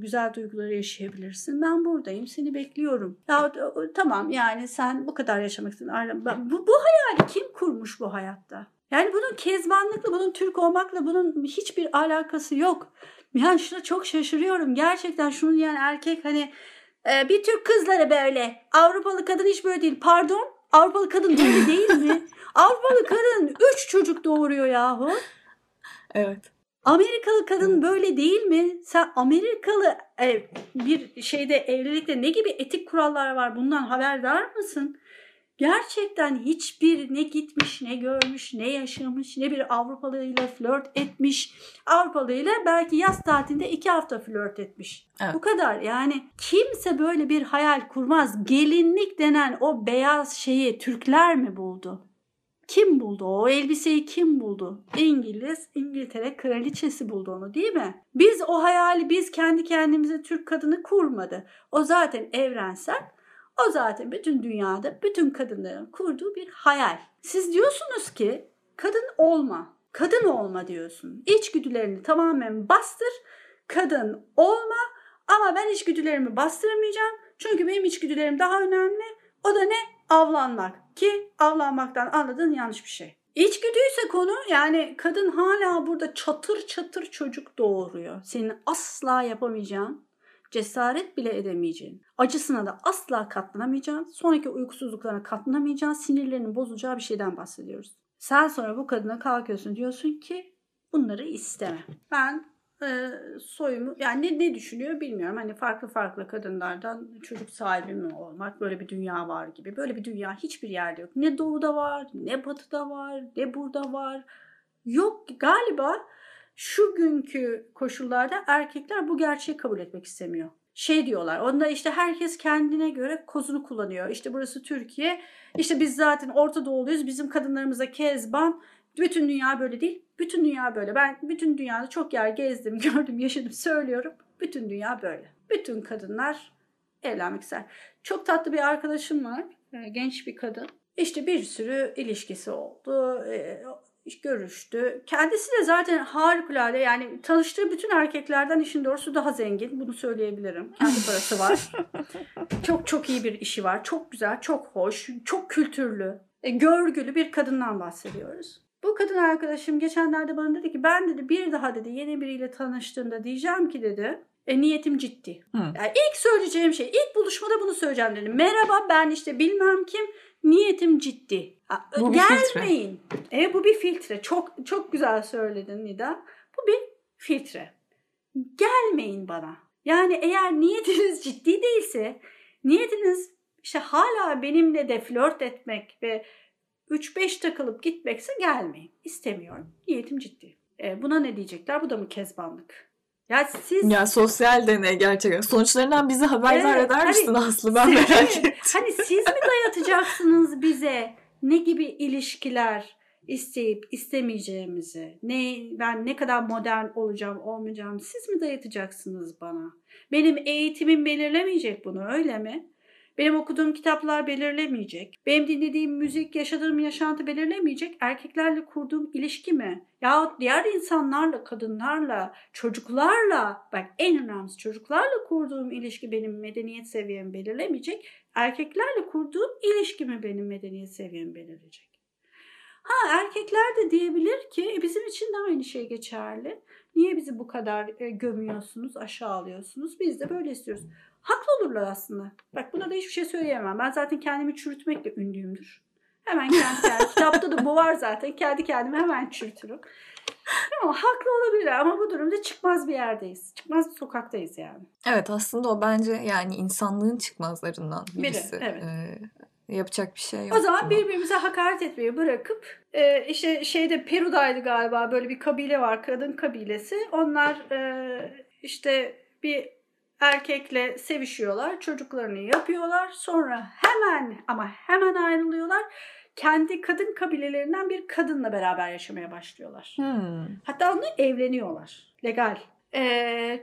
güzel duyguları yaşayabilirsin. Ben buradayım, seni bekliyorum. Ya tamam, yani sen bu kadar yaşamak istiyorsun. Bu hayali kim kurmuş bu hayatta? Yani bunun kezbanlıkla, bunun Türk olmakla bunun hiçbir alakası yok. Yani şuna çok şaşırıyorum. Gerçekten şunu diyen erkek, hani bir Türk kızları böyle, Avrupalı kadın hiç böyle değil. Pardon, Avrupalı kadın böyle değil mi? Avrupalı kadın 3 çocuk doğuruyor yahu. Evet. Amerikalı kadın böyle değil mi? Sen Amerikalı bir şeyde, evlilikte ne gibi etik kurallar var, bundan haberdar mısın? Gerçekten hiçbir, ne gitmiş, ne görmüş, ne yaşamış, ne bir Avrupalıyla flört etmiş. Avrupalıyla belki yaz tatilinde 2 hafta flört etmiş. Evet. Bu kadar. Yani kimse böyle bir hayal kurmaz. Gelinlik denen o beyaz şeyi Türkler mi buldu? Kim buldu o elbiseyi, kim buldu? İngiltere kraliçesi buldu onu, değil mi? Biz o hayali, biz kendi kendimize Türk kadını kurmadı. O zaten evrensel. O zaten bütün dünyada bütün kadınların kurduğu bir hayal. Siz diyorsunuz ki kadın olma. Kadın olma diyorsun. İçgüdülerini tamamen bastır. Kadın olma. Ama ben içgüdülerimi bastıramayacağım. Çünkü benim içgüdülerim daha önemli. O da ne? Avlanmak. Ki avlanmaktan anladığın yanlış bir şey. İçgüdüyse konu, yani kadın hala burada çatır çatır çocuk doğuruyor. Senin asla yapamayacağın, cesaret bile edemeyeceğin, acısına da asla katlanamayacağın, sonraki uykusuzluklarına katlanamayacağın, sinirlerinin bozulacağı bir şeyden bahsediyoruz. Sen sonra bu kadına kalkıyorsun, diyorsun ki bunları isteme. Ben soyumu, yani ne düşünüyor bilmiyorum. Hani farklı farklı kadınlardan çocuk sahibi mi olmak, böyle bir dünya var gibi. Böyle bir dünya hiçbir yerde yok. Ne doğuda var, ne batıda var, ne burada var. Yok galiba. Şu günkü koşullarda erkekler bu gerçeği kabul etmek istemiyor. Şey diyorlar, onda işte herkes kendine göre kozunu kullanıyor. İşte burası Türkiye, işte biz zaten Orta Doğuluyuz, bizim kadınlarımıza kezban, bütün dünya böyle değil, bütün dünya böyle. Ben bütün dünyada çok yer gezdim, gördüm, yaşadım, söylüyorum. Bütün dünya böyle. Bütün kadınlar evlenmek ister. Çok tatlı bir arkadaşım var, genç bir kadın. İşte bir sürü ilişkisi oldu, görüştü. Kendisi de zaten harikulade, yani çalıştığı bütün erkeklerden işin doğrusu daha zengin. Bunu söyleyebilirim. Kendi parası var. Çok çok iyi bir işi var. Çok güzel, çok hoş, çok kültürlü, görgülü bir kadından bahsediyoruz. Bu kadın arkadaşım geçenlerde bana dedi ki, ben dedi bir daha dedi yeni biriyle tanıştığımda diyeceğim ki dedi, niyetim ciddi. Yani ilk söyleyeceğim şey, ilk buluşmada bunu söyleyeceğim dedim. Merhaba, ben işte bilmem kim, niyetim ciddi. Bu gelmeyin. Bu bir filtre. Çok çok güzel söyledin Nida. Bu bir filtre. Gelmeyin bana. Yani eğer niyetiniz ciddi değilse, niyetiniz işte hala benimle de flört etmek ve 3-5 takılıp gitmekse gelmeyin. İstemiyorum. Niyetim ciddi. Buna ne diyecekler? Bu da mı kezbanlık? Ya siz... Ya sosyal deney gerçekten. Sonuçlarından bizi haberdar eder misin Aslı? Ben merak ettim. Hani siz mi dayatacaksınız bize ne gibi ilişkiler isteyip istemeyeceğimizi, ben ne kadar modern olacağım olmayacağım, siz mi dayatacaksınız bana? Benim eğitimim belirlemeyecek bunu, öyle mi? Benim okuduğum kitaplar belirlemeyecek. Benim dinlediğim müzik, yaşadığım yaşantı belirlemeyecek. Erkeklerle kurduğum ilişki mi? Yahut diğer insanlarla, kadınlarla, çocuklarla, bak en önemlisi çocuklarla kurduğum ilişki benim medeniyet seviyemi belirlemeyecek. Erkeklerle kurduğum ilişki mi benim medeniyet seviyemi belirleyecek? Ha, erkekler de diyebilir ki bizim için de aynı şey geçerli. Niye bizi bu kadar gömüyorsunuz, aşağılıyorsunuz? Biz de böyle istiyoruz. Haklı olurlar aslında. Bak buna da hiçbir şey söyleyemem. Ben zaten kendimi çürütmekle ünlüyümdür. Hemen kendi kitapta da bu var zaten. Kendi kendime hemen çürütürüm. Ama haklı olabilir, ama bu durumda çıkmaz bir yerdeyiz. Çıkmaz bir sokaktayız yani. Evet, aslında o bence yani insanlığın çıkmazlarından birisi. Evet. Yapacak bir şey yok. O zaman birbirimize hakaret etmeyi bırakıp işte şeyde, Peru'daydı galiba, böyle bir kabile var. Kadın kabilesi. Onlar işte bir erkekle sevişiyorlar, çocuklarını yapıyorlar, sonra hemen ayrılıyorlar. Kendi kadın kabilelerinden bir kadınla beraber yaşamaya başlıyorlar. Hatta onunla evleniyorlar. Legal.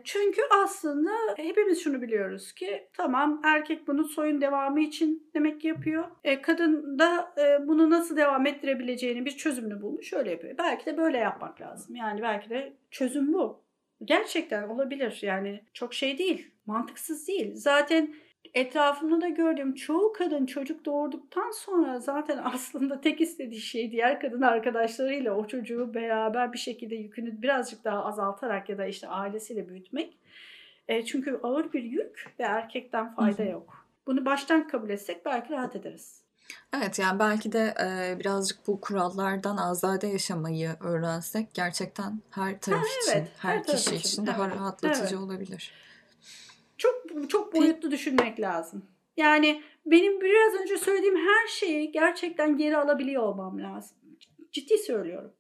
Çünkü aslında hepimiz şunu biliyoruz ki, tamam, erkek bunu soyun devamı için demek ki yapıyor. Kadın da bunu nasıl devam ettirebileceğini, bir çözümünü bulmuş, öyle yapıyor. Belki de böyle yapmak lazım. Yani belki de çözüm bu. Gerçekten olabilir yani, çok şey değil, mantıksız değil. Zaten etrafımda da gördüğüm çoğu kadın çocuk doğurduktan sonra zaten aslında tek istediği şey diğer kadın arkadaşlarıyla o çocuğu beraber bir şekilde yükünü birazcık daha azaltarak ya da işte ailesiyle büyütmek. Çünkü ağır bir yük ve erkekten fayda yok. Bunu baştan kabul etsek belki rahat ederiz. Evet, yani belki de birazcık bu kurallardan azade yaşamayı öğrensek gerçekten her taraf için, her kişi için daha rahatlatıcı olabilir. Çok çok boyutlu düşünmek lazım. Yani benim biraz önce söylediğim her şeyi gerçekten geri alabiliyor olmam lazım. Ciddi söylüyorum.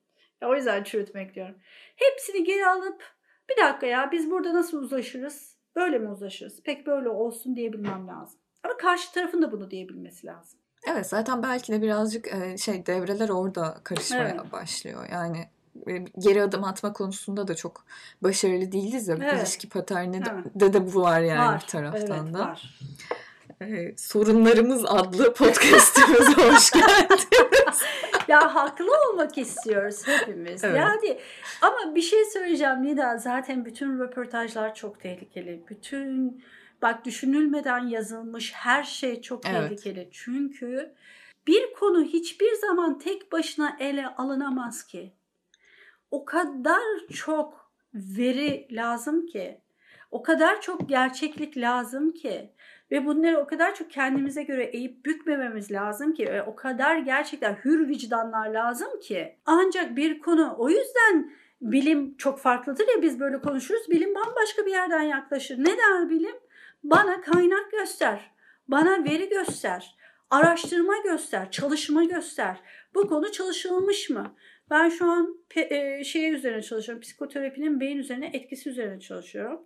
Ya, o yüzden çürütmek diyorum. Hepsini geri alıp, bir dakika ya, biz burada nasıl uzlaşırız? Böyle mi uzlaşırız? Pek böyle olsun diyebilmem lazım. Ama karşı tarafın da bunu diyebilmesi lazım. Evet, zaten belki de birazcık devreler orada karışmaya başlıyor. Yani geri adım atma konusunda da çok başarılı değiliz ya. İlişki paterni de bu var yani, var bir taraftan da. Var. Sorunlarımız adlı podcast'imize hoş geldiniz. Ya haklı olmak istiyoruz hepimiz. Evet. Yani ama bir şey söyleyeceğim Nida, zaten bütün röportajlar çok tehlikeli. Bütün bak, düşünülmeden yazılmış her şey çok tehlikeli. Çünkü bir konu hiçbir zaman tek başına ele alınamaz ki. O kadar çok veri lazım ki. O kadar çok gerçeklik lazım ki. Ve bunları o kadar çok kendimize göre eğip bükmememiz lazım ki. Ve o kadar gerçekten hür vicdanlar lazım ki. Ancak bir konu, o yüzden bilim çok farklıdır ya, biz böyle konuşuruz. Bilim bambaşka bir yerden yaklaşır. Ne der bilim? Bana kaynak göster, bana veri göster, araştırma göster, çalışma göster. Bu konu çalışılmış mı? Ben şu an şey üzerine çalışıyorum, psikoterapinin beyin üzerine etkisi üzerine çalışıyorum.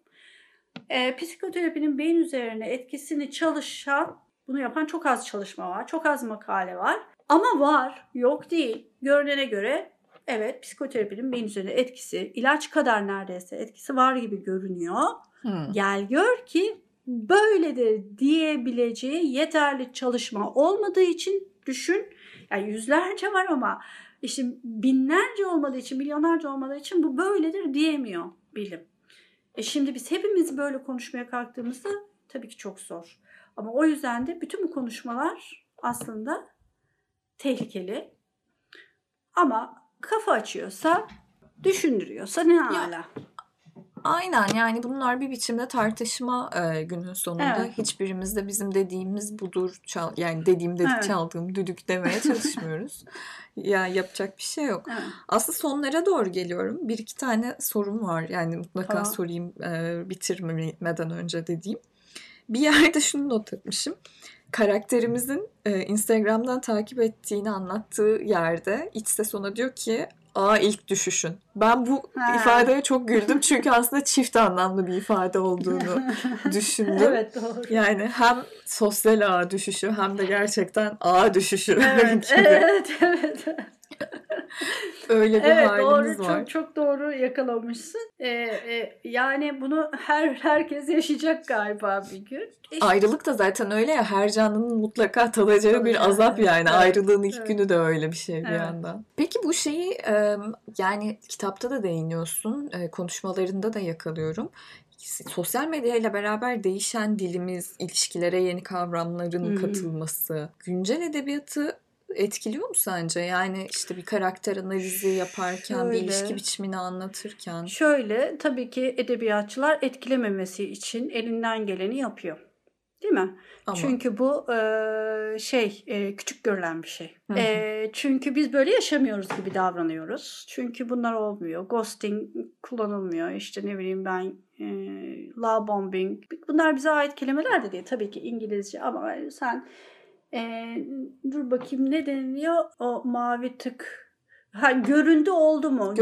Psikoterapinin beyin üzerine etkisini çalışan, bunu yapan çok az çalışma var, çok az makale var. Ama var, yok değil. Görünene göre evet, psikoterapinin beyin üzerine etkisi ilaç kadar neredeyse etkisi var gibi görünüyor. Gel gör ki böyledir diyebileceği yeterli çalışma olmadığı için düşün. Yani yüzlerce var ama işte binlerce olmadığı için, milyonlarca olmadığı için bu böyledir diyemiyor bilim. Şimdi biz hepimiz böyle konuşmaya kalktığımızda tabii ki çok zor. Ama o yüzden de bütün bu konuşmalar aslında tehlikeli. Ama kafa açıyorsa, düşündürüyorsa ne âlâ. Aynen, yani bunlar bir biçimde tartışma günün sonunda. Evet. Hiçbirimiz de bizim dediğimiz budur, yani dediğim dedik, evet, çaldığım düdük demeye çalışmıyoruz. Ya yapacak bir şey yok. Evet. Aslında sonlara doğru geliyorum. Bir iki tane sorum var. Yani mutlaka sorayım bitirmeden önce dediğim. Bir yerde şunu not etmişim. Karakterimizin Instagram'dan takip ettiğini anlattığı yerde iç ses ona diyor ki ilk düşüşün. Ben bu ifadeye çok güldüm çünkü aslında çift anlamlı bir ifade olduğunu düşündüm. Evet, doğru. Yani hem sosyal ağ düşüşü hem de gerçekten ağ düşüşü. Evet, evet, evet. Öyle bir halimiz doğru, var. Çok çok doğru yakalamışsın. Yani bunu herkes yaşayacak galiba bir gün. Ayrılık da zaten öyle ya, her canlının mutlaka tadacağı bir azap yani. Evet. Ayrılığın ilk günü de öyle bir şey bir yandan. Peki bu şeyi yani kitapta da değiniyorsun, konuşmalarında da yakalıyorum. Sosyal medyayla beraber değişen dilimiz, ilişkilere yeni kavramların katılması, güncel edebiyatı etkiliyor mu sence? Yani işte bir karakter analizi yaparken, şöyle, bir ilişki biçimini anlatırken. Şöyle, tabii ki edebiyatçılar etkilememesi için elinden geleni yapıyor. Değil mi? Ama. Çünkü bu küçük görülen bir şey. Çünkü biz böyle yaşamıyoruz gibi davranıyoruz. Çünkü bunlar olmuyor. Ghosting kullanılmıyor. İşte ne bileyim ben love bombing. Bunlar bize ait kelimeler de değil. Tabii ki İngilizce ama sen dur bakayım ne deniliyor o mavi tık, göründü oldu mu?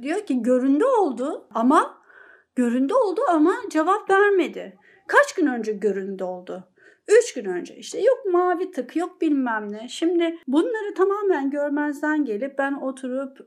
Diyor ki göründü oldu ama cevap vermedi. Kaç gün önce göründü oldu? 3 gün önce işte, yok mavi tık, yok bilmem ne. Şimdi bunları tamamen görmezden gelip ben oturup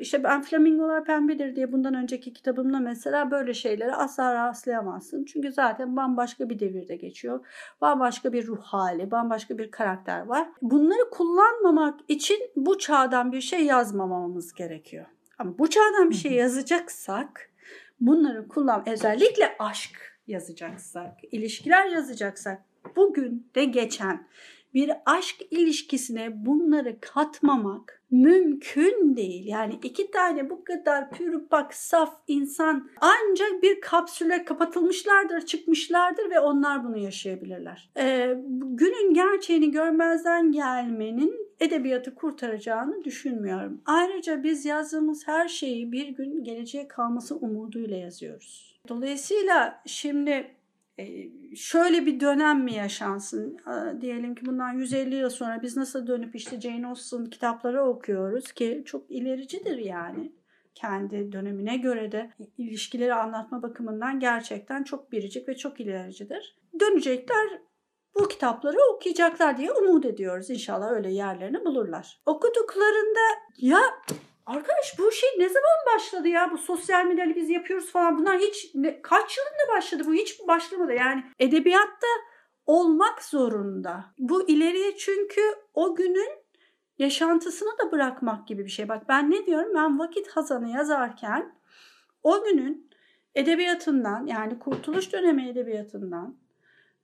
işte ben Flamingolar Pembedir diye bundan önceki kitabımla mesela böyle şeylere asla rastlayamazsın. Çünkü zaten bambaşka bir devirde geçiyor. Bambaşka bir ruh hali, bambaşka bir karakter var. Bunları kullanmamak için bu çağdan bir şey yazmamamız gerekiyor. Ama bu çağdan bir şey yazacaksak bunları özellikle aşk yazacaksak, ilişkiler yazacaksak, bugün de geçen bir aşk ilişkisine bunları katmamak mümkün değil. Yani iki tane bu kadar pür bak saf insan ancak bir kapsüle kapatılmışlardır, çıkmışlardır ve onlar bunu yaşayabilirler. Günün gerçeğini görmezden gelmenin edebiyatı kurtaracağını düşünmüyorum. Ayrıca biz yazdığımız her şeyi bir gün geleceğe kalması umuduyla yazıyoruz. Dolayısıyla şimdi şöyle bir dönem mi yaşansın? Diyelim ki bundan 150 yıl sonra biz nasıl dönüp işte Jane Austen kitapları okuyoruz ki çok ilericidir yani. Kendi dönemine göre de ilişkileri anlatma bakımından gerçekten çok biricik ve çok ilericidir. Dönecekler, bu kitapları okuyacaklar diye umut ediyoruz. İnşallah öyle yerlerini bulurlar. Okuduklarında ya arkadaş bu şey ne zaman başladı ya, bu sosyal medyayı biz yapıyoruz falan, bunlar kaç yılında başladı bu, hiç başlamadı yani. Edebiyatta olmak zorunda. Bu ileriye, çünkü o günün yaşantısını da bırakmak gibi bir şey. Bak ben ne diyorum, ben Vakit Hazanı yazarken o günün edebiyatından, yani Kurtuluş dönemi edebiyatından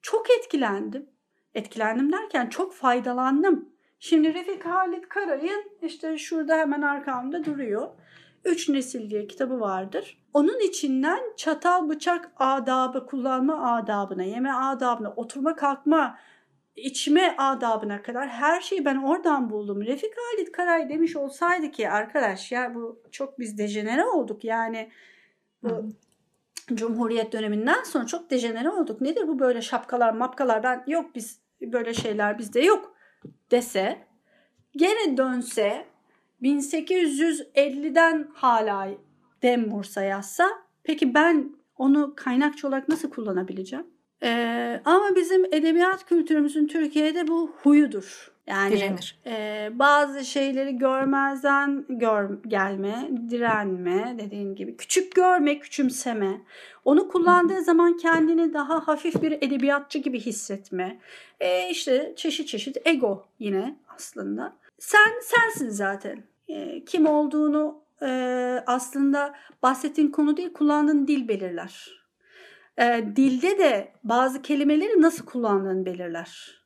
çok etkilendim. Etkilendim derken çok faydalandım. Şimdi Refik Halit Karay'ın işte şurada hemen arkamda duruyor. 3 Nesil diye kitabı vardır. Onun içinden çatal bıçak adabı, kullanma adabına, yeme adabına, oturma kalkma, içme adabına kadar her şeyi ben oradan buldum. Refik Halit Karay demiş olsaydı ki arkadaş ya bu çok, biz dejenere olduk yani bu Cumhuriyet döneminden sonra çok dejenere olduk. Nedir bu böyle şapkalar mapkalar, ben yok biz böyle şeyler bizde yok dese, gene dönse 1850'den hala dem vursa yazsa, peki ben onu kaynakçı olarak nasıl kullanabileceğim? Ama bizim edebiyat kültürümüzün Türkiye'de bu huyudur. Yani bazı şeyleri görmezden gelme, direnme, dediğin gibi küçük görme, küçümseme. Onu kullandığı zaman kendini daha hafif bir edebiyatçı gibi hissetme. İşte çeşit ego yine aslında. sensin zaten. Kim olduğunu aslında bahsettiğin konu değil, kullandığın dil belirler. Dilde de bazı kelimeleri nasıl kullandığını belirler.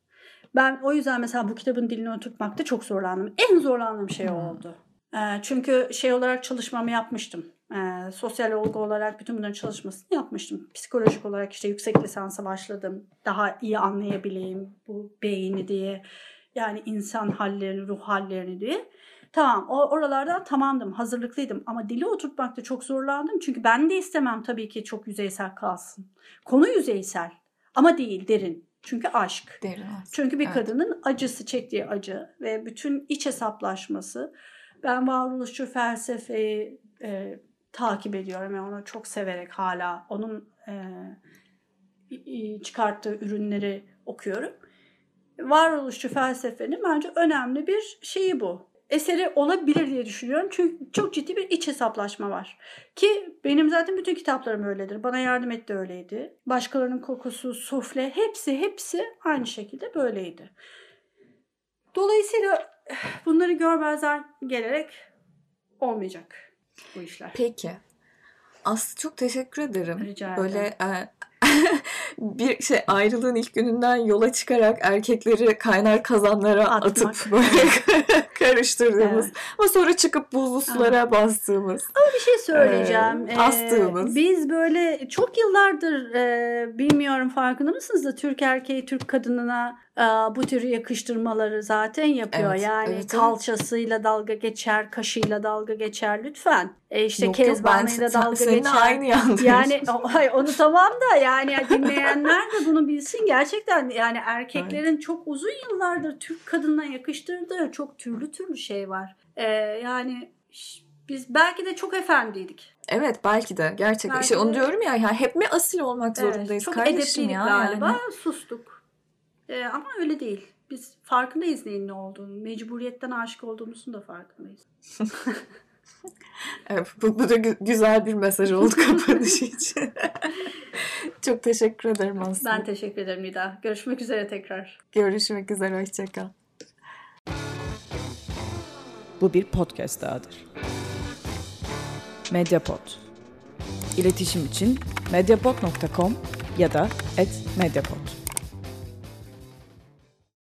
Ben o yüzden mesela bu kitabın dilini oturtmakta çok zorlandım. En zorlandığım şey oldu. Çünkü şey olarak çalışmamı yapmıştım. Sosyal olgu olarak bütün bunların çalışmasını yapmıştım. Psikolojik olarak işte yüksek lisansa başladım. Daha iyi anlayabileyim bu beyni diye. Yani insan hallerini, ruh hallerini diye. Tamam, oralardan tamamdım, hazırlıklıydım. Ama dili oturtmakta çok zorlandım. Çünkü ben de istemem tabii ki çok yüzeysel kalsın. Konu yüzeysel ama değil, derin. Çünkü aşk. Derin. Çünkü bir kadının acısı, çektiği acı ve bütün iç hesaplaşması. Ben varoluşçu felsefeyi takip ediyorum. Yani onu çok severek hala onun çıkarttığı ürünleri okuyorum. Varoluşçu felsefenin bence önemli bir şeyi bu. Eseri olabilir diye düşünüyorum. Çünkü çok ciddi bir iç hesaplaşma var. Ki benim zaten bütün kitaplarım öyledir. Bana yardım et de öyleydi. Başkalarının kokusu, sufle, hepsi aynı şekilde böyleydi. Dolayısıyla bunları görmezden gelerek olmayacak bu işler. Peki. Aslı çok teşekkür ederim. Rica ederim. Böyle bir şey, ayrılığın ilk gününden yola çıkarak erkekleri kaynar kazanlara atıp böyle karıştırdığımız ama sonra çıkıp buzlu sulara bastığımız. Ama bir şey söyleyeceğim. Astığımız. Biz böyle çok yıllardır bilmiyorum farkında mısınız da Türk erkeği Türk kadınına bu tür yakıştırmaları zaten yapıyor. Evet, yani evet, kalçasıyla dalga geçer, kaşıyla dalga geçer lütfen. İşte kezbanıyla dalga geçer. Aynı yani onu tamam da yani dinleyenler de bunu bilsin. Gerçekten yani erkeklerin çok uzun yıllardır Türk kadınına yakıştırdığı çok türlü şey var. Yani biz belki de çok efendiydik. Evet, belki de. Gerçekten. İşte onu diyorum ya, hep mi asil olmak zorundayız? Çok edepsizlik galiba. Yani. Sustuk. Ama öyle değil. Biz farkındayız neyin ne olduğunu. Mecburiyetten aşık olduğumuzun da farkındayız. Evet, bu da güzel bir mesaj oldu kapanış için. Çok teşekkür ederim Aslı. Ben teşekkür ederim Nida. Görüşmek üzere tekrar. Görüşmek üzere. Hoşça kal. Bu bir podcast dahadır. MedyaPod. İletişim için medyapod.com ya da @medyapod.